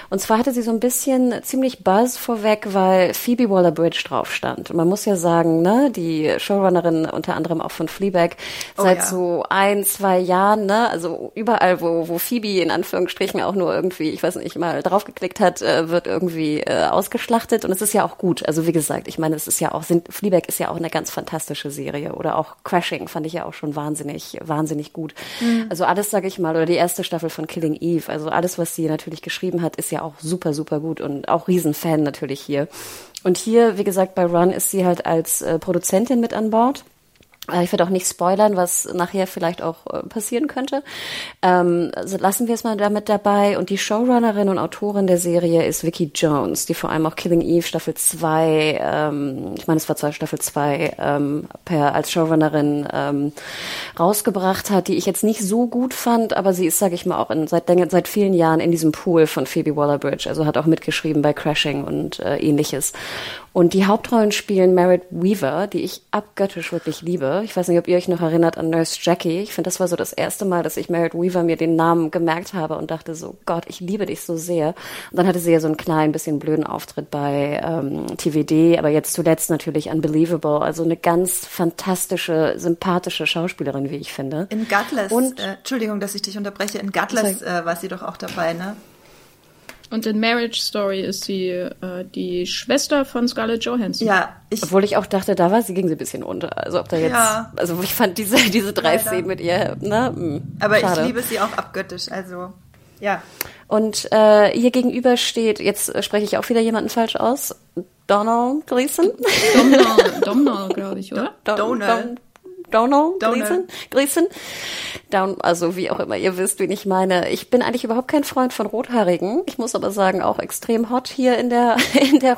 Und zwar hatte sie so ein bisschen ziemlich Buzz vorweg, weil Phoebe Waller-Bridge drauf stand. Und man muss ja sagen, ne, die Showrunnerin unter anderem auch von Fleabag, seit so 1-2 Jahren, ne, also überall, wo Phoebe in Anführungsstrichen auch nur irgendwie, ich weiß nicht, mal draufgeklickt hat, wird irgendwie ausgeschlachtet. Und es ist ja auch gut. Also wie gesagt, ich meine, Fleabag ist ja auch eine ganz fantastische Serie. Oder auch Crashing fand ich ja auch schon wahnsinnig gut. Mhm. Also alles, sage ich mal, oder die erste Staffel von Killing Eve, also alles, was sie natürlich geschrieben hat, ist ja auch super, super gut und auch Riesenfan natürlich hier. Und hier, wie gesagt, bei Run ist sie halt als Produzentin mit an Bord. Ich werde auch nicht spoilern, was nachher vielleicht auch passieren könnte. Also lassen wir es mal damit dabei. Und die Showrunnerin und Autorin der Serie ist Vicki Jones, die vor allem auch Killing Eve Staffel 2, ich meine, es war Staffel 2, als Showrunnerin rausgebracht hat, die ich jetzt nicht so gut fand, aber sie ist, sage ich mal, auch seit vielen Jahren in diesem Pool von Phoebe Waller-Bridge, also hat auch mitgeschrieben bei Crashing und ähnliches. Und die Hauptrollen spielen Merritt Weaver, die ich abgöttisch wirklich liebe. Ich weiß nicht, ob ihr euch noch erinnert an Nurse Jackie. Ich finde, das war so das erste Mal, dass ich Merritt Weaver mir den Namen gemerkt habe und dachte so, Gott, ich liebe dich so sehr. Und dann hatte sie ja so einen kleinen, bisschen blöden Auftritt bei TVD, aber jetzt zuletzt natürlich Unbelievable. Also eine ganz fantastische, sympathische Schauspielerin, wie ich finde. In Godless, Entschuldigung, dass ich dich unterbreche, in Godless war sie doch auch dabei, ne? Und in Marriage Story ist sie die Schwester von Scarlett Johansson. Ja, obwohl ich auch dachte, ging sie ein bisschen unter. Also ob da jetzt, also ich fand diese drei Szenen mit ihr, ne? Aber schade. Ich liebe sie auch abgöttisch, also ja. Und hier gegenüber steht, jetzt spreche ich auch wieder jemanden falsch aus, Domhnall Gleeson. Domhnall, glaube ich, oder? Gleeson. Also wie auch immer, ihr wisst, wen ich meine. Ich bin eigentlich überhaupt kein Freund von Rothaarigen. Ich muss aber sagen, auch extrem hot hier in der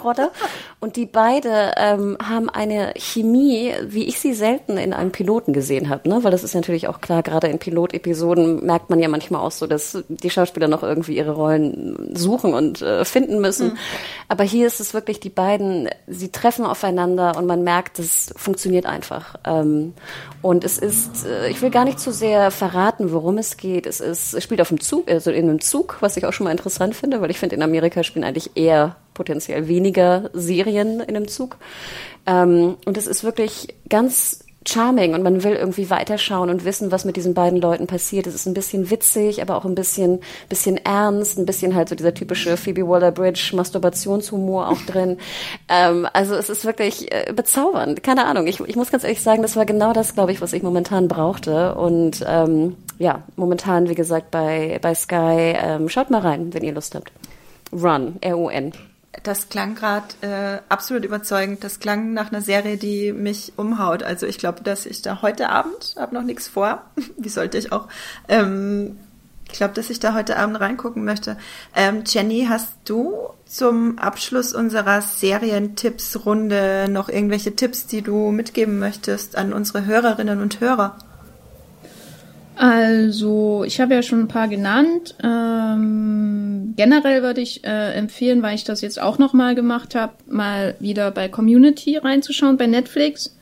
Rodde. Und die beide haben eine Chemie, wie ich sie selten in einem Piloten gesehen habe, ne? Weil das ist natürlich auch klar, gerade in Pilotepisoden merkt man ja manchmal auch so, dass die Schauspieler noch irgendwie ihre Rollen suchen und finden müssen. Mhm. Aber hier ist es wirklich, die beiden, sie treffen aufeinander und man merkt, das funktioniert einfach. Und es ist, ich will gar nicht zu sehr verraten, worum es geht. Es spielt auf dem Zug, also in einem Zug, was ich auch schon mal interessant finde, weil ich finde, in Amerika spielen eigentlich eher potenziell weniger Serien in einem Zug. Und es ist wirklich ganz charming und man will irgendwie weiterschauen und wissen, was mit diesen beiden Leuten passiert. Es ist ein bisschen witzig, aber auch ein bisschen ernst, ein bisschen halt so dieser typische Phoebe Waller-Bridge Masturbationshumor auch drin. Also es ist wirklich bezaubernd. Keine Ahnung. Ich muss ganz ehrlich sagen, das war genau das, glaube ich, was ich momentan brauchte. Und momentan, wie gesagt, bei Sky. Schaut mal rein, wenn ihr Lust habt. Run, R-U-N. Das klang gerade absolut überzeugend. Das klang nach einer Serie, die mich umhaut. Also ich glaube, dass ich da heute Abend, habe noch nichts vor, wie sollte ich auch, ich glaube, dass ich da heute Abend reingucken möchte. Jenny, hast du zum Abschluss unserer Serientipps-Runde noch irgendwelche Tipps, die du mitgeben möchtest an unsere Hörerinnen und Hörer? Also, ich habe ja schon ein paar genannt. Generell würde ich empfehlen, weil ich das jetzt auch nochmal gemacht habe, mal wieder bei Community reinzuschauen, bei Netflix.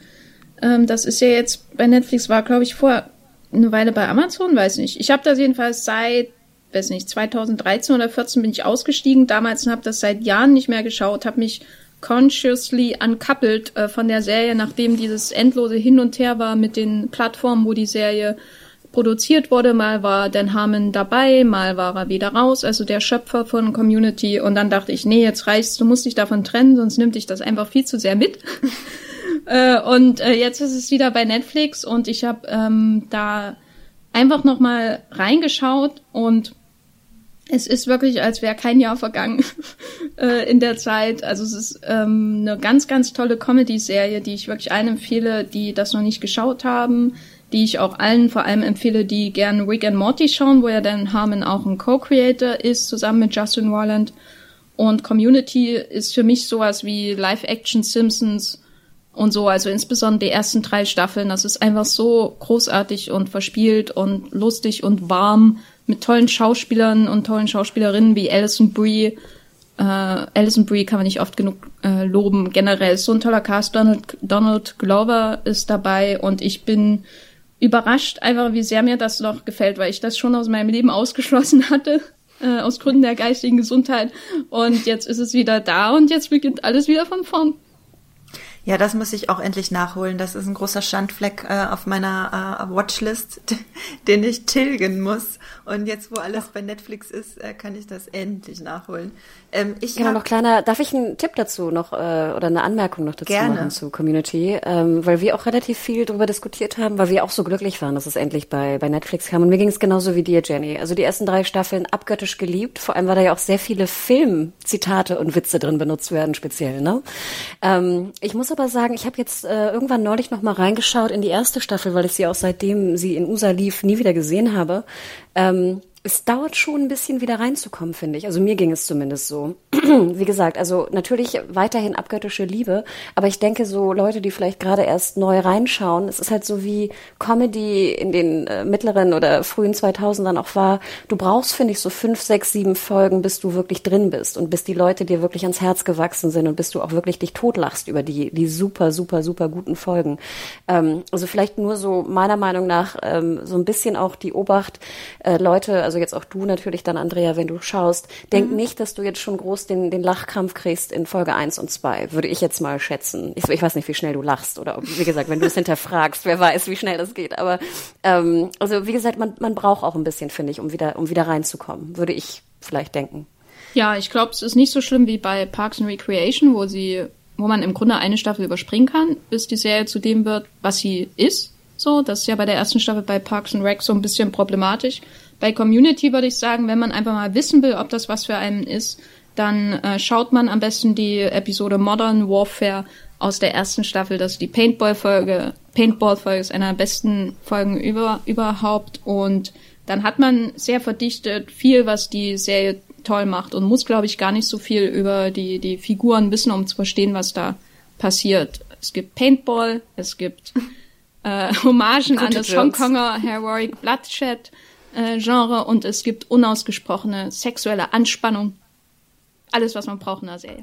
Das ist ja jetzt, bei Netflix war, glaube ich, vor eine Weile bei Amazon, weiß nicht. Ich habe das jedenfalls seit, 2013 oder 2014 bin ich ausgestiegen. Damals habe das seit Jahren nicht mehr geschaut, habe mich consciously uncoupled von der Serie, nachdem dieses endlose Hin und Her war mit den Plattformen, wo die Serie produziert wurde, mal war Dan Harmon dabei, mal war er wieder raus, also der Schöpfer von Community, und dann dachte ich, nee, jetzt reicht's, du musst dich davon trennen, sonst nimmt dich das einfach viel zu sehr mit. Jetzt ist es wieder bei Netflix und ich habe da einfach nochmal reingeschaut und es ist wirklich, als wäre kein Jahr vergangen in der Zeit. Also es ist eine ganz, ganz tolle Comedy-Serie, die ich wirklich allen empfehle, die das noch nicht geschaut haben, die ich auch allen vor allem empfehle, die gerne Rick and Morty schauen, wo ja Dan Harmon auch ein Co-Creator ist, zusammen mit Justin Roiland. Und Community ist für mich sowas wie Live-Action Simpsons und so, also insbesondere die ersten 3 Staffeln. Das ist einfach so großartig und verspielt und lustig und warm mit tollen Schauspielern und tollen Schauspielerinnen wie Alison Brie. Alison Brie kann man nicht oft genug loben. Generell ist so ein toller Cast. Donald Glover ist dabei und ich bin überrascht einfach, wie sehr mir das noch gefällt, weil ich das schon aus meinem Leben ausgeschlossen hatte, aus Gründen der geistigen Gesundheit. Und jetzt ist es wieder da und jetzt beginnt alles wieder von vorn. Ja, das muss ich auch endlich nachholen. Das ist ein großer Schandfleck auf meiner Watchlist, den ich tilgen muss. Und jetzt, wo alles bei Netflix ist, kann ich das endlich nachholen. Darf ich einen Tipp dazu noch oder eine Anmerkung noch dazu machen zu Community? Weil wir auch relativ viel darüber diskutiert haben, weil wir auch so glücklich waren, dass es endlich bei Netflix kam. Und mir ging es genauso wie dir, Jenny. Also die ersten 3 Staffeln abgöttisch geliebt. Vor allem, weil da ja auch sehr viele Filmzitate und Witze drin benutzt werden, speziell, ne? Ich muss aber sagen, ich habe jetzt irgendwann neulich noch mal reingeschaut in die erste Staffel, weil ich sie auch seitdem sie in USA lief nie wieder gesehen habe. es dauert schon ein bisschen wieder reinzukommen, finde ich. Also mir ging es zumindest so. Wie gesagt, also natürlich weiterhin abgöttische Liebe, aber ich denke so Leute, die vielleicht gerade erst neu reinschauen, es ist halt so wie Comedy in den mittleren oder frühen 2000ern auch war. Du brauchst, finde ich, so 5, 6, 7 Folgen, bis du wirklich drin bist und bis die Leute dir wirklich ans Herz gewachsen sind und bis du auch wirklich dich totlachst über die super, super, super guten Folgen. Also vielleicht nur so meiner Meinung nach so ein bisschen auch die Obacht, Leute, also jetzt auch du natürlich dann, Andrea, wenn du schaust, denk nicht, dass du jetzt schon groß den Lachkrampf kriegst in Folge 1 und 2, würde ich jetzt mal schätzen. Ich weiß nicht, wie schnell du lachst oder wie gesagt, wenn du es hinterfragst, wer weiß, wie schnell das geht. Aber also wie gesagt, man braucht auch ein bisschen, finde ich, um wieder reinzukommen, würde ich vielleicht denken. Ja, ich glaube, es ist nicht so schlimm wie bei Parks and Recreation, wo man im Grunde eine Staffel überspringen kann, bis die Serie zu dem wird, was sie ist. So, das ist ja bei der ersten Staffel bei Parks and Rec so ein bisschen problematisch. Bei Community würde ich sagen, wenn man einfach mal wissen will, ob das was für einen ist, dann schaut man am besten die Episode Modern Warfare aus der ersten Staffel. Das ist die Paintball-Folge. Paintball-Folge ist einer der besten Folgen überhaupt. Und dann hat man sehr verdichtet viel, was die Serie toll macht und muss, glaube ich, gar nicht so viel über die Figuren wissen, um zu verstehen, was da passiert. Es gibt Paintball, es gibt Hommagen an das Hongkonger Heroic Bloodshed Genre und es gibt unausgesprochene sexuelle Anspannung. Alles, was man braucht in der Serie.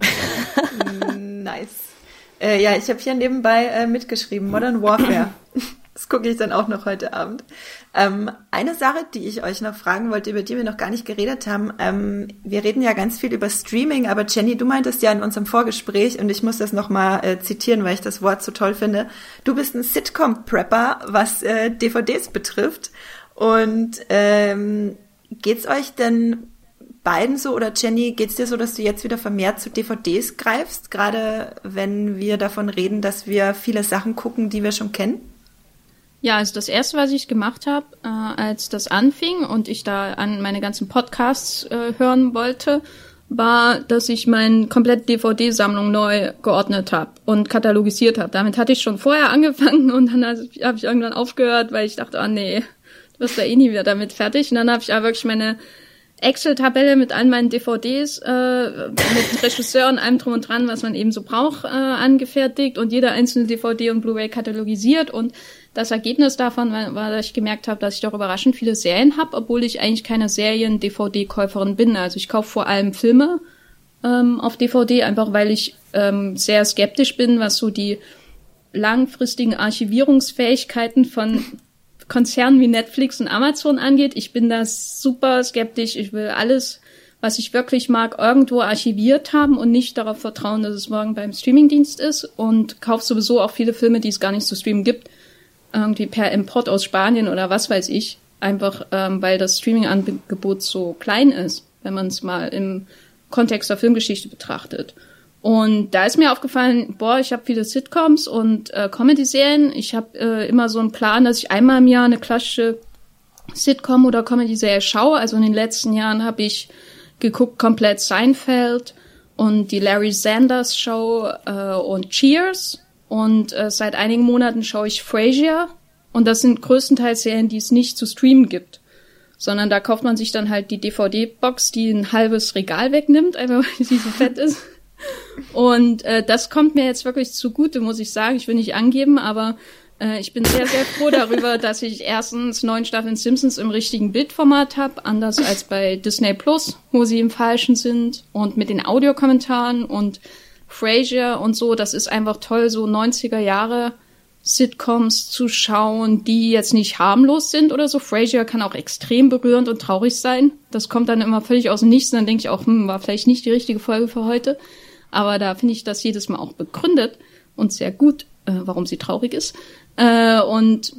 Nice. Ja, ich habe hier nebenbei mitgeschrieben, Modern Warfare. Das gucke ich dann auch noch heute Abend. Eine Sache, die ich euch noch fragen wollte, über die wir noch gar nicht geredet haben. Wir reden ja ganz viel über Streaming, aber Jenny, du meintest ja in unserem Vorgespräch, und ich muss das nochmal zitieren, weil ich das Wort so toll finde, du bist ein Sitcom-Prepper, was DVDs betrifft. Und geht's euch denn beiden so, oder Jenny, geht's dir so, dass du jetzt wieder vermehrt zu DVDs greifst, gerade wenn wir davon reden, dass wir viele Sachen gucken, die wir schon kennen? Ja, also das Erste, was ich gemacht habe, als das anfing und ich da an meine ganzen Podcasts hören wollte, war, dass ich meine komplette DVD-Sammlung neu geordnet habe und katalogisiert habe. Damit hatte ich schon vorher angefangen und dann habe ich irgendwann aufgehört, weil ich dachte, oh nee, du wirst ja eh nie wieder damit fertig. Und dann habe ich aber wirklich meine Excel-Tabelle mit all meinen DVDs, mit Regisseur und allem drum und dran, was man eben so braucht, angefertigt und jeder einzelne DVD und Blu-ray katalogisiert. Und das Ergebnis davon war, dass ich gemerkt habe, dass ich doch überraschend viele Serien habe, obwohl ich eigentlich keine Serien-DVD-Käuferin bin. Also ich kaufe vor allem Filme auf DVD, einfach weil ich sehr skeptisch bin, was so die langfristigen Archivierungsfähigkeiten von Konzernen wie Netflix und Amazon angeht. Ich bin da super skeptisch. Ich will alles, was ich wirklich mag, irgendwo archiviert haben und nicht darauf vertrauen, dass es morgen beim Streamingdienst ist, und kaufe sowieso auch viele Filme, die es gar nicht zu streamen gibt, irgendwie per Import aus Spanien oder was weiß ich, einfach weil das Streamingangebot so klein ist, wenn man es mal im Kontext der Filmgeschichte betrachtet. Und da ist mir aufgefallen, ich habe viele Sitcoms und Comedy-Serien. Ich habe immer so einen Plan, dass ich einmal im Jahr eine klassische Sitcom oder Comedy-Serie schaue. Also in den letzten Jahren habe ich geguckt komplett Seinfeld und die Larry Sanders Show und Cheers. Und seit einigen Monaten schaue ich Frasier. Und das sind größtenteils Serien, die es nicht zu streamen gibt, sondern da kauft man sich dann halt die DVD-Box, die ein halbes Regal wegnimmt, einfach weil sie so fett ist. Und das kommt mir jetzt wirklich zugute, muss ich sagen. Ich will nicht angeben, aber ich bin sehr, sehr froh darüber, dass ich erstens 9 Staffeln Simpsons im richtigen Bildformat habe, anders als bei Disney Plus, wo sie im falschen sind, und mit den Audiokommentaren, und Frasier und so. Das ist einfach toll, so 90er-Jahre-Sitcoms zu schauen, die jetzt nicht harmlos sind oder so. Frasier kann auch extrem berührend und traurig sein. Das kommt dann immer völlig aus dem Nichts. Und dann denke ich auch, war vielleicht nicht die richtige Folge für heute. Aber da finde ich das jedes Mal auch begründet und sehr gut, warum sie traurig ist. Und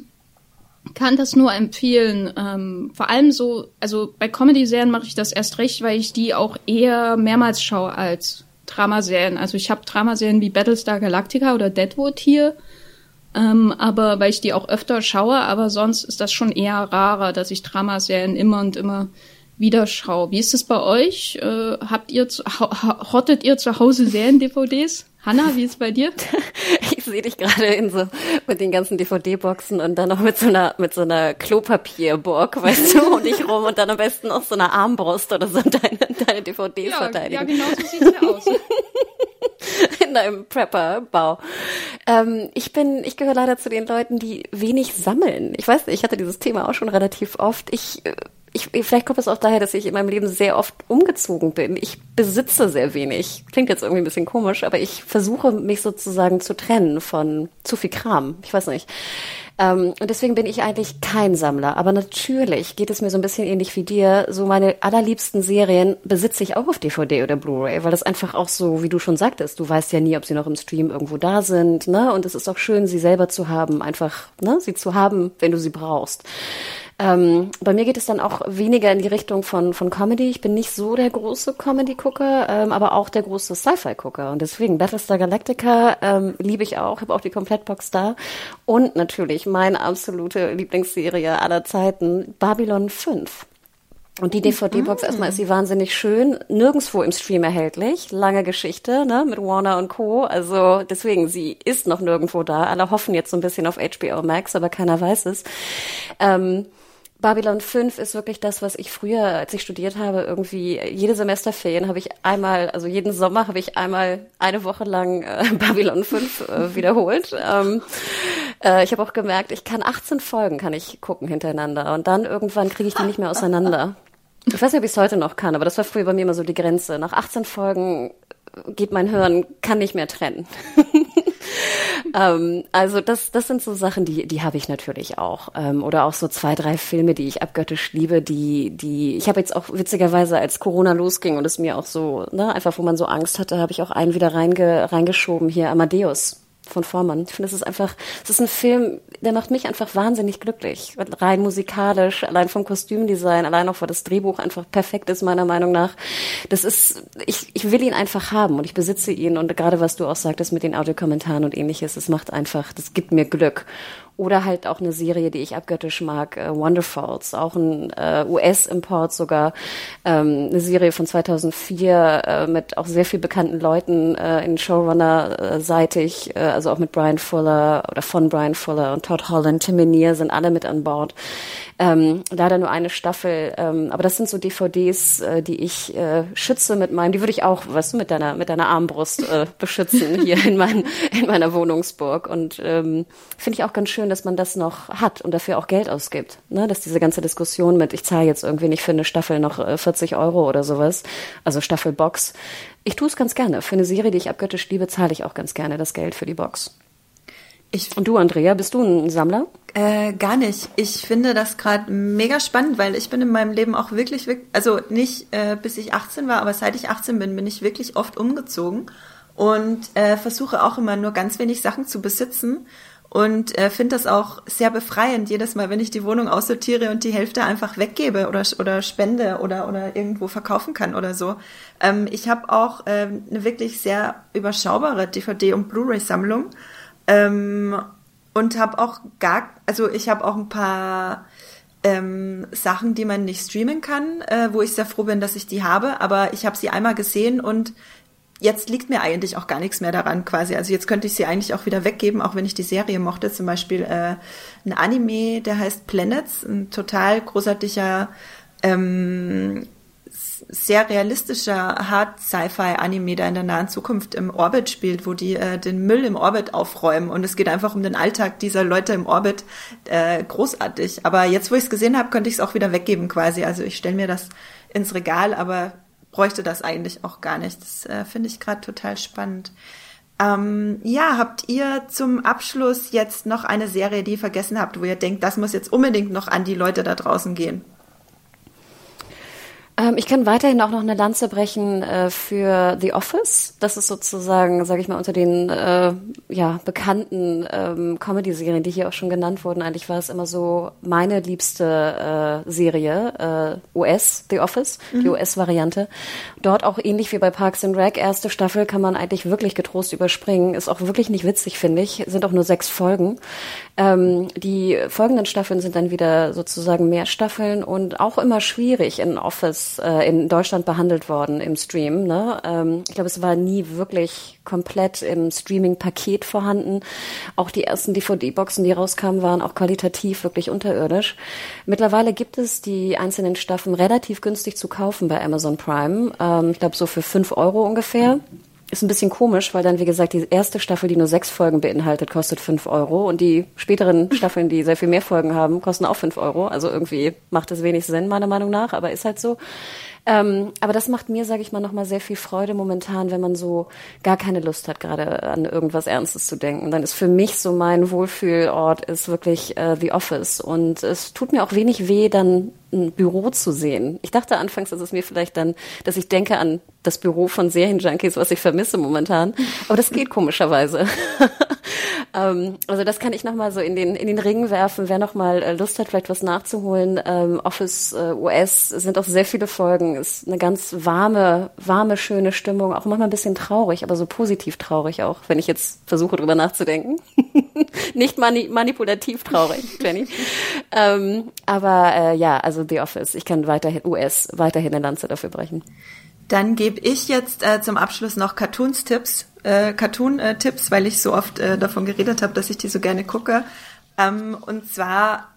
kann das nur empfehlen. Vor allem so, also bei Comedy-Serien mache ich das erst recht, weil ich die auch eher mehrmals schaue als Dramaserien. Also ich habe Dramaserien wie Battlestar Galactica oder Deadwood hier, aber weil ich die auch öfter schaue. Aber sonst ist das schon eher rarer, dass ich Dramaserien immer und immer wieder schaue. Wie ist es bei euch? Habt ihr, hottet ihr zu Hause Serien-DVDs? Hanna, wie ist es bei dir? Ich sehe dich gerade in so mit den ganzen DVD-Boxen und dann noch mit so einer Klopapierborg, weißt du, um dich rum und dann am besten auch so eine Armbrust oder so deine DVDs verteidigen. Ja, genau so sieht's ja aus. In deinem Prepper-Bau. Ich gehöre leider zu den Leuten, die wenig sammeln. Ich weiß nicht, ich hatte dieses Thema auch schon relativ oft. Vielleicht kommt es auch daher, dass ich in meinem Leben sehr oft umgezogen bin. Ich besitze sehr wenig. Klingt jetzt irgendwie ein bisschen komisch, aber ich versuche mich sozusagen zu trennen von zu viel Kram. Ich weiß nicht. Und deswegen bin ich eigentlich kein Sammler. Aber natürlich geht es mir so ein bisschen ähnlich wie dir. So meine allerliebsten Serien besitze ich auch auf DVD oder Blu-ray, weil das einfach auch so, wie du schon sagtest, du weißt ja nie, ob sie noch im Stream irgendwo da sind, ne? Und es ist auch schön, sie selber zu haben, einfach, ne? Sie zu haben, wenn du sie brauchst. Bei mir geht es dann auch weniger in die Richtung von Comedy. Ich bin nicht so der große Comedy-Gucker, aber auch der große Sci-Fi-Gucker. Und deswegen Battlestar Galactica liebe ich auch. Ich habe auch die Komplettbox da. Und natürlich meine absolute Lieblingsserie aller Zeiten, Babylon 5. Und die DVD-Box erstmal ist sie wahnsinnig schön, nirgendwo im Stream erhältlich, lange Geschichte, ne, mit Warner und Co., also deswegen, sie ist noch nirgendwo da, alle hoffen jetzt so ein bisschen auf HBO Max, aber keiner weiß es. Babylon 5 ist wirklich das, was ich früher, als ich studiert habe, irgendwie jede Semesterferien habe ich einmal, also jeden Sommer habe ich einmal eine Woche lang Babylon 5 wiederholt. Ich habe auch gemerkt, ich kann 18 Folgen kann ich gucken hintereinander und dann irgendwann kriege ich die nicht mehr auseinander. Ich weiß nicht, ob ich es heute noch kann, aber das war früher bei mir immer so die Grenze. Nach 18 Folgen geht mein Hirn, kann nicht mehr trennen. Also das sind so Sachen, die habe ich natürlich auch. Oder auch so 2, 3 Filme, die ich abgöttisch liebe, die ich habe jetzt auch witzigerweise, als Corona losging und es mir auch so, ne, einfach wo man so Angst hatte, habe ich auch einen wieder reingeschoben, hier Amadeus von Vormann. Ich finde, es ist ein Film, der macht mich einfach wahnsinnig glücklich. Rein musikalisch, allein vom Kostümdesign, allein auch, weil das Drehbuch einfach perfekt ist, meiner Meinung nach. Das ist, ich will ihn einfach haben und ich besitze ihn und gerade was du auch sagtest mit den Audiokommentaren und ähnliches, es macht einfach, das gibt mir Glück. Oder halt auch eine Serie, die ich abgöttisch mag, Wonderfalls, auch ein US-Import sogar, eine Serie von 2004 mit auch sehr viel bekannten Leuten in Showrunner-seitig, also auch mit Brian Fuller oder von Brian Fuller und Todd Holland, Tim Minear sind alle mit an Bord. Leider nur eine Staffel, aber das sind so DVDs, die ich schütze mit meinem, die würde ich auch, weißt du, mit deiner Armbrust beschützen hier in meiner Wohnungsburg und finde ich auch ganz schön, dass man das noch hat und dafür auch Geld ausgibt, ne? Dass diese ganze Diskussion mit, ich zahle jetzt irgendwie nicht für eine Staffel noch 40 Euro oder sowas, also Staffelbox. Ich tue es ganz gerne. Für eine Serie, die ich abgöttisch liebe, zahle ich auch ganz gerne das Geld für die Box. Und du, Andrea, bist du ein Sammler? Gar nicht. Ich finde das gerade mega spannend, weil ich bin in meinem Leben auch wirklich also nicht bis ich 18 war, aber seit ich 18 bin ich wirklich oft umgezogen und versuche auch immer nur ganz wenig Sachen zu besitzen. Und finde das auch sehr befreiend, jedes Mal, wenn ich die Wohnung aussortiere und die Hälfte einfach weggebe oder spende oder irgendwo verkaufen kann oder so. Ich habe auch eine wirklich sehr überschaubare DVD- und Blu-ray-Sammlung und habe auch ich habe auch ein paar Sachen, die man nicht streamen kann, wo ich sehr froh bin, dass ich die habe, aber ich habe sie einmal gesehen und jetzt liegt mir eigentlich auch gar nichts mehr daran quasi. Also jetzt könnte ich sie eigentlich auch wieder weggeben, auch wenn ich die Serie mochte. Zum Beispiel ein Anime, der heißt Planets, ein total großartiger, sehr realistischer Hard-Sci-Fi-Anime, der in der nahen Zukunft im Orbit spielt, wo die den Müll im Orbit aufräumen. Und es geht einfach um den Alltag dieser Leute im Orbit. Großartig. Aber jetzt, wo ich es gesehen habe, könnte ich es auch wieder weggeben quasi. Also ich stelle mir das ins Regal, aber bräuchte das eigentlich auch gar nicht. Das finde ich gerade total spannend. Habt ihr zum Abschluss jetzt noch eine Serie, die ihr vergessen habt, wo ihr denkt, das muss jetzt unbedingt noch an die Leute da draußen gehen? Ich kann weiterhin auch noch eine Lanze brechen für The Office. Das ist sozusagen, sage ich mal, unter den bekannten Comedy-Serien, die hier auch schon genannt wurden. Eigentlich war es immer so meine liebste Serie, US, The Office, die US-Variante. Dort auch ähnlich wie bei Parks and Rec. Erste Staffel kann man eigentlich wirklich getrost überspringen. Ist auch wirklich nicht witzig, finde ich. Sind auch nur 6 Folgen. Die folgenden Staffeln sind dann wieder sozusagen mehr Staffeln und auch immer schwierig in Office ist in Deutschland behandelt worden im Stream. Ne? Ich glaube, es war nie wirklich komplett im Streaming-Paket vorhanden. Auch die ersten DVD-Boxen, die rauskamen, waren auch qualitativ wirklich unterirdisch. Mittlerweile gibt es die einzelnen Staffeln relativ günstig zu kaufen bei Amazon Prime. Ich glaube, so für 5 € ungefähr. Ist ein bisschen komisch, weil dann, wie gesagt, die erste Staffel, die nur 6 Folgen beinhaltet, kostet 5 € und die späteren Staffeln, die sehr viel mehr Folgen haben, kosten auch 5 €. Also irgendwie macht das wenig Sinn, meiner Meinung nach, aber ist halt so. Aber das macht mir, sage ich mal, nochmal sehr viel Freude momentan, wenn man so gar keine Lust hat, gerade an irgendwas Ernstes zu denken. Dann ist für mich so mein Wohlfühlort ist wirklich The Office und es tut mir auch wenig weh, dann ein Büro zu sehen. Ich dachte anfangs, dass es mir vielleicht dann, dass ich denke an das Büro von Serienjunkies, was ich vermisse momentan. Aber das geht komischerweise. Also das kann ich nochmal so in den Ring werfen, wer nochmal Lust hat, vielleicht was nachzuholen. Office US sind auch sehr viele Folgen. Ist eine ganz warme, schöne Stimmung. Auch manchmal ein bisschen traurig, aber so positiv traurig auch, wenn ich jetzt versuche, drüber nachzudenken. Nicht manipulativ traurig, Jenny. Also The Office. Ich kann weiterhin eine Lanze dafür brechen. Dann gebe ich jetzt zum Abschluss noch Cartoon-Tipps, weil ich so oft davon geredet habe, dass ich die so gerne gucke. Und zwar,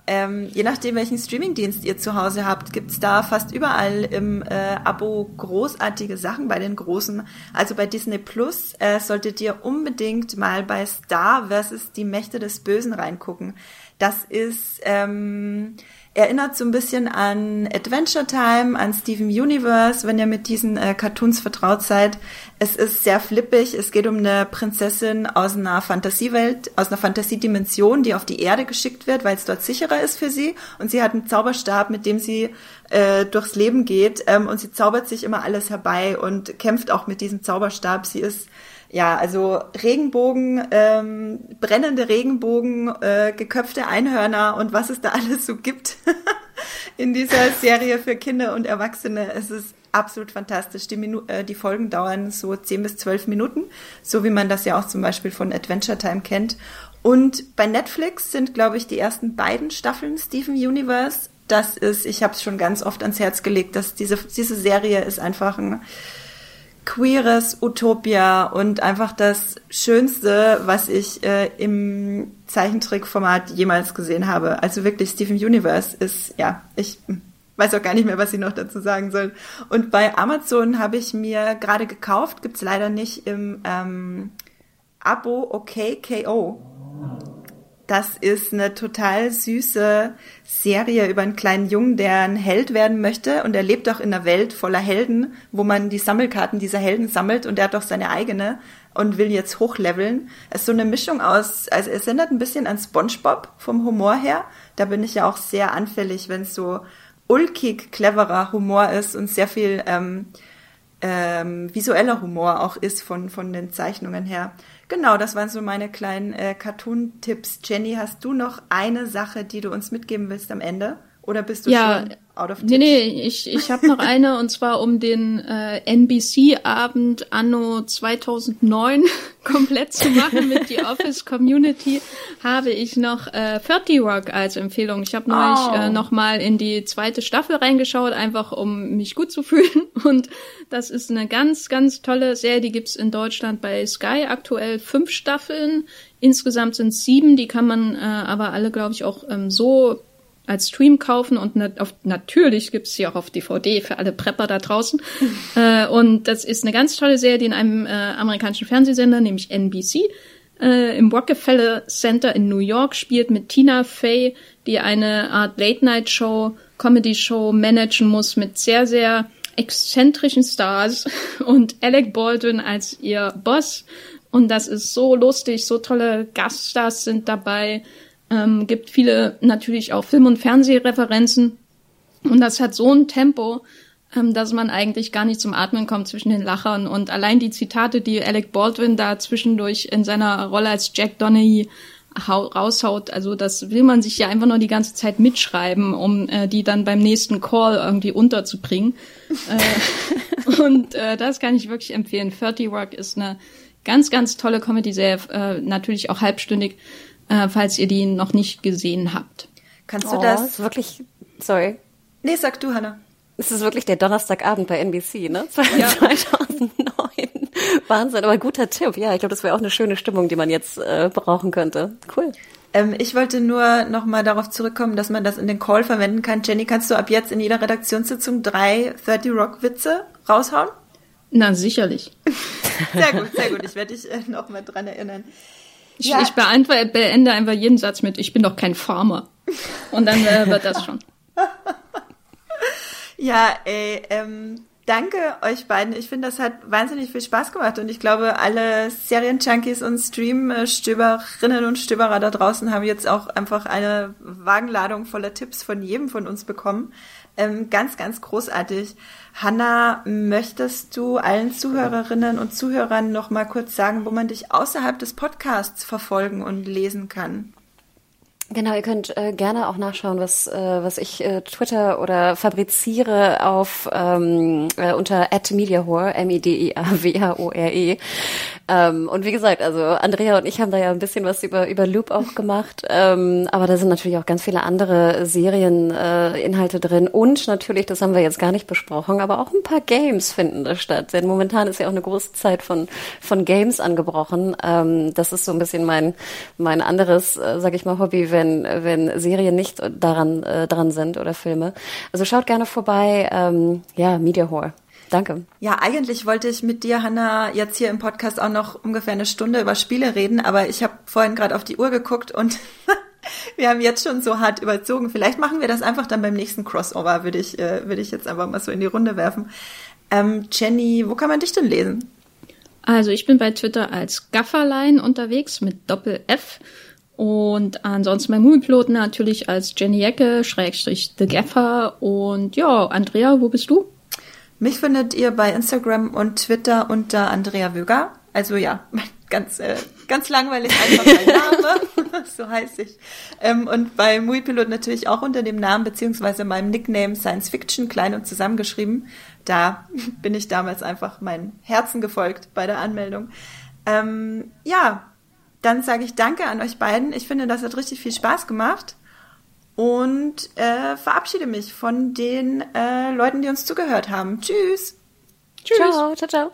je nachdem, welchen Streamingdienst ihr zu Hause habt, gibt's da fast überall im Abo großartige Sachen bei den Großen. Also bei Disney Plus solltet ihr unbedingt mal bei Star vs. Die Mächte des Bösen reingucken. Das ist... erinnert so ein bisschen an Adventure Time, an Steven Universe, wenn ihr mit diesen Cartoons vertraut seid. Es ist sehr flippig. Es geht um eine Prinzessin aus einer Fantasiewelt, aus einer Fantasiedimension, die auf die Erde geschickt wird, weil es dort sicherer ist für sie. Und sie hat einen Zauberstab, mit dem sie durchs Leben geht. Und sie zaubert sich immer alles herbei und kämpft auch mit diesem Zauberstab. Sie ist... Ja, also Regenbogen, brennende Regenbogen, geköpfte Einhörner und was es da alles so gibt in dieser Serie für Kinder und Erwachsene. Es ist absolut fantastisch. Die Folgen dauern so 10 bis 12 Minuten, so wie man das ja auch zum Beispiel von Adventure Time kennt. Und bei Netflix sind, glaube ich, die ersten 2 Staffeln Steven Universe. Das ist, ich habe es schon ganz oft ans Herz gelegt, dass diese Serie ist einfach ein queeres Utopia und einfach das Schönste, was ich im Zeichentrickformat jemals gesehen habe. Also wirklich, Steven Universe ist, ja, ich weiß auch gar nicht mehr, was ich noch dazu sagen soll. Und bei Amazon habe ich mir gerade gekauft, gibt's leider nicht im Abo, okay, K.O. Das ist eine total süße Serie über einen kleinen Jungen, der ein Held werden möchte. Und er lebt auch in einer Welt voller Helden, wo man die Sammelkarten dieser Helden sammelt. Und er hat auch seine eigene und will jetzt hochleveln. Es ist so eine Mischung aus, also es erinnert ein bisschen an SpongeBob vom Humor her. Da bin ich ja auch sehr anfällig, wenn es so ulkig cleverer Humor ist und sehr viel visueller Humor auch ist von den Zeichnungen her. Genau, das waren so meine kleinen Cartoon-Tipps. Jenny, hast du noch eine Sache, die du uns mitgeben willst am Ende? Oder bist du schon out of touch? Nee, ich habe noch eine, und zwar um den NBC-Abend anno 2009 komplett zu machen mit The Office Community, habe ich noch 30 Rock als Empfehlung. Ich habe neulich nochmal in die 2. Staffel reingeschaut, einfach um mich gut zu fühlen. Und das ist eine ganz, ganz tolle Serie, die gibt's in Deutschland bei Sky aktuell 5 Staffeln. Insgesamt sind 7, die kann man aber alle, glaube ich, auch so als Stream kaufen und natürlich gibt's sie auch auf DVD für alle Prepper da draußen. Und das ist eine ganz tolle Serie, die in einem amerikanischen Fernsehsender, nämlich NBC, im Rockefeller Center in New York spielt, mit Tina Fey, die eine Art Late-Night-Show, Comedy-Show managen muss mit sehr, sehr exzentrischen Stars und Alec Baldwin als ihr Boss. Und das ist so lustig, so tolle Gaststars sind dabei. Gibt viele natürlich auch Film- und Fernsehreferenzen. Und das hat so ein Tempo, dass man eigentlich gar nicht zum Atmen kommt zwischen den Lachern. Und allein die Zitate, die Alec Baldwin da zwischendurch in seiner Rolle als Jack Donaghy raushaut, also das will man sich ja einfach nur die ganze Zeit mitschreiben, um die dann beim nächsten Call irgendwie unterzubringen. Das kann ich wirklich empfehlen. 30 Rock ist eine ganz, ganz tolle Comedy-Serie, natürlich auch halbstündig. Falls ihr die noch nicht gesehen habt. Kannst du das wirklich... Sorry. Nee, sag du, Hannah. Es ist wirklich der Donnerstagabend bei NBC, ne? 2009. Wahnsinn, aber guter Tipp. Ja, ich glaube, das wäre auch eine schöne Stimmung, die man jetzt brauchen könnte. Cool. Ich wollte nur nochmal darauf zurückkommen, dass man das in den Call verwenden kann. Jenny, kannst du ab jetzt in jeder Redaktionssitzung 3 30 Rock-Witze raushauen? Na, sicherlich. Sehr gut. Ich werde dich nochmal dran erinnern. Ich beende einfach jeden Satz mit, ich bin doch kein Farmer. Und dann wird das schon. Danke euch beiden. Ich finde, das hat wahnsinnig viel Spaß gemacht und ich glaube, alle Serienjunkies und Streamstöberinnen und Stöberer da draußen haben jetzt auch einfach eine Wagenladung voller Tipps von jedem von uns bekommen. Ganz, ganz großartig. Hanna, möchtest du allen Zuhörerinnen und Zuhörern noch mal kurz sagen, wo man dich außerhalb des Podcasts verfolgen und lesen kann? Genau, ihr könnt gerne auch nachschauen, was ich twitter oder fabriziere auf unter @mediahore, MEDIAWHORE. Und wie gesagt, also Andrea und ich haben da ja ein bisschen was über Loop auch gemacht, aber da sind natürlich auch ganz viele andere Serieninhalte drin und natürlich, das haben wir jetzt gar nicht besprochen, aber auch ein paar Games finden da statt, denn momentan ist ja auch eine große Zeit von Games angebrochen. Das ist so ein bisschen mein anderes, sag ich mal, Hobby, wenn Serien nicht dran sind oder Filme. Also schaut gerne vorbei. Media Whore. Danke. Ja, eigentlich wollte ich mit dir, Hanna, jetzt hier im Podcast auch noch ungefähr eine Stunde über Spiele reden, aber ich habe vorhin gerade auf die Uhr geguckt und wir haben jetzt schon so hart überzogen. Vielleicht machen wir das einfach dann beim nächsten Crossover, würde ich jetzt einfach mal so in die Runde werfen. Jenny, wo kann man dich denn lesen? Also ich bin bei Twitter als Gafferlein unterwegs mit Doppel-F. Und ansonsten mein Movie Pilot natürlich als Jenny Ecke, / The Gaffer. Und ja, Andrea, wo bist du? Mich findet ihr bei Instagram und Twitter unter Andrea Wöger. Also ja, ganz ganz langweilig einfach mein Name, so heiße ich. Und bei Movie Pilot natürlich auch unter dem Namen beziehungsweise meinem Nickname Science Fiction, klein und zusammengeschrieben. Da bin ich damals einfach meinem Herzen gefolgt bei der Anmeldung. Dann sage ich danke an euch beiden. Ich finde, das hat richtig viel Spaß gemacht und verabschiede mich von den Leuten, die uns zugehört haben. Tschüss. Tschüss. Ciao.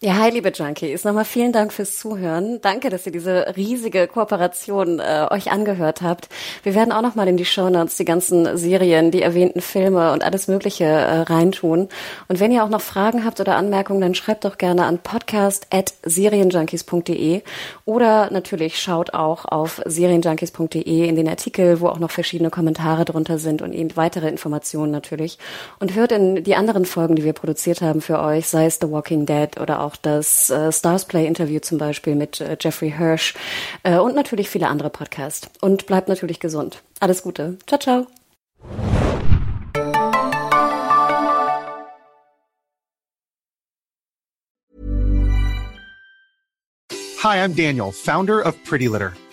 Ja, hi, liebe Junkies. Nochmal vielen Dank fürs Zuhören. Danke, dass ihr diese riesige Kooperation euch angehört habt. Wir werden auch nochmal in die Shownotes die ganzen Serien, die erwähnten Filme und alles Mögliche reintun. Und wenn ihr auch noch Fragen habt oder Anmerkungen, dann schreibt doch gerne an podcast@serienjunkies.de oder natürlich schaut auch auf serienjunkies.de in den Artikel, wo auch noch verschiedene Kommentare drunter sind und eben weitere Informationen natürlich. Und hört in die anderen Folgen, die wir produziert haben für euch, sei es The Walking Dead oder auch das Starsplay-Interview zum Beispiel mit Jeffrey Hirsch und natürlich viele andere Podcasts. Und bleibt natürlich gesund. Alles Gute. Ciao, ciao. Hi, I'm Daniel, founder of Pretty Litter.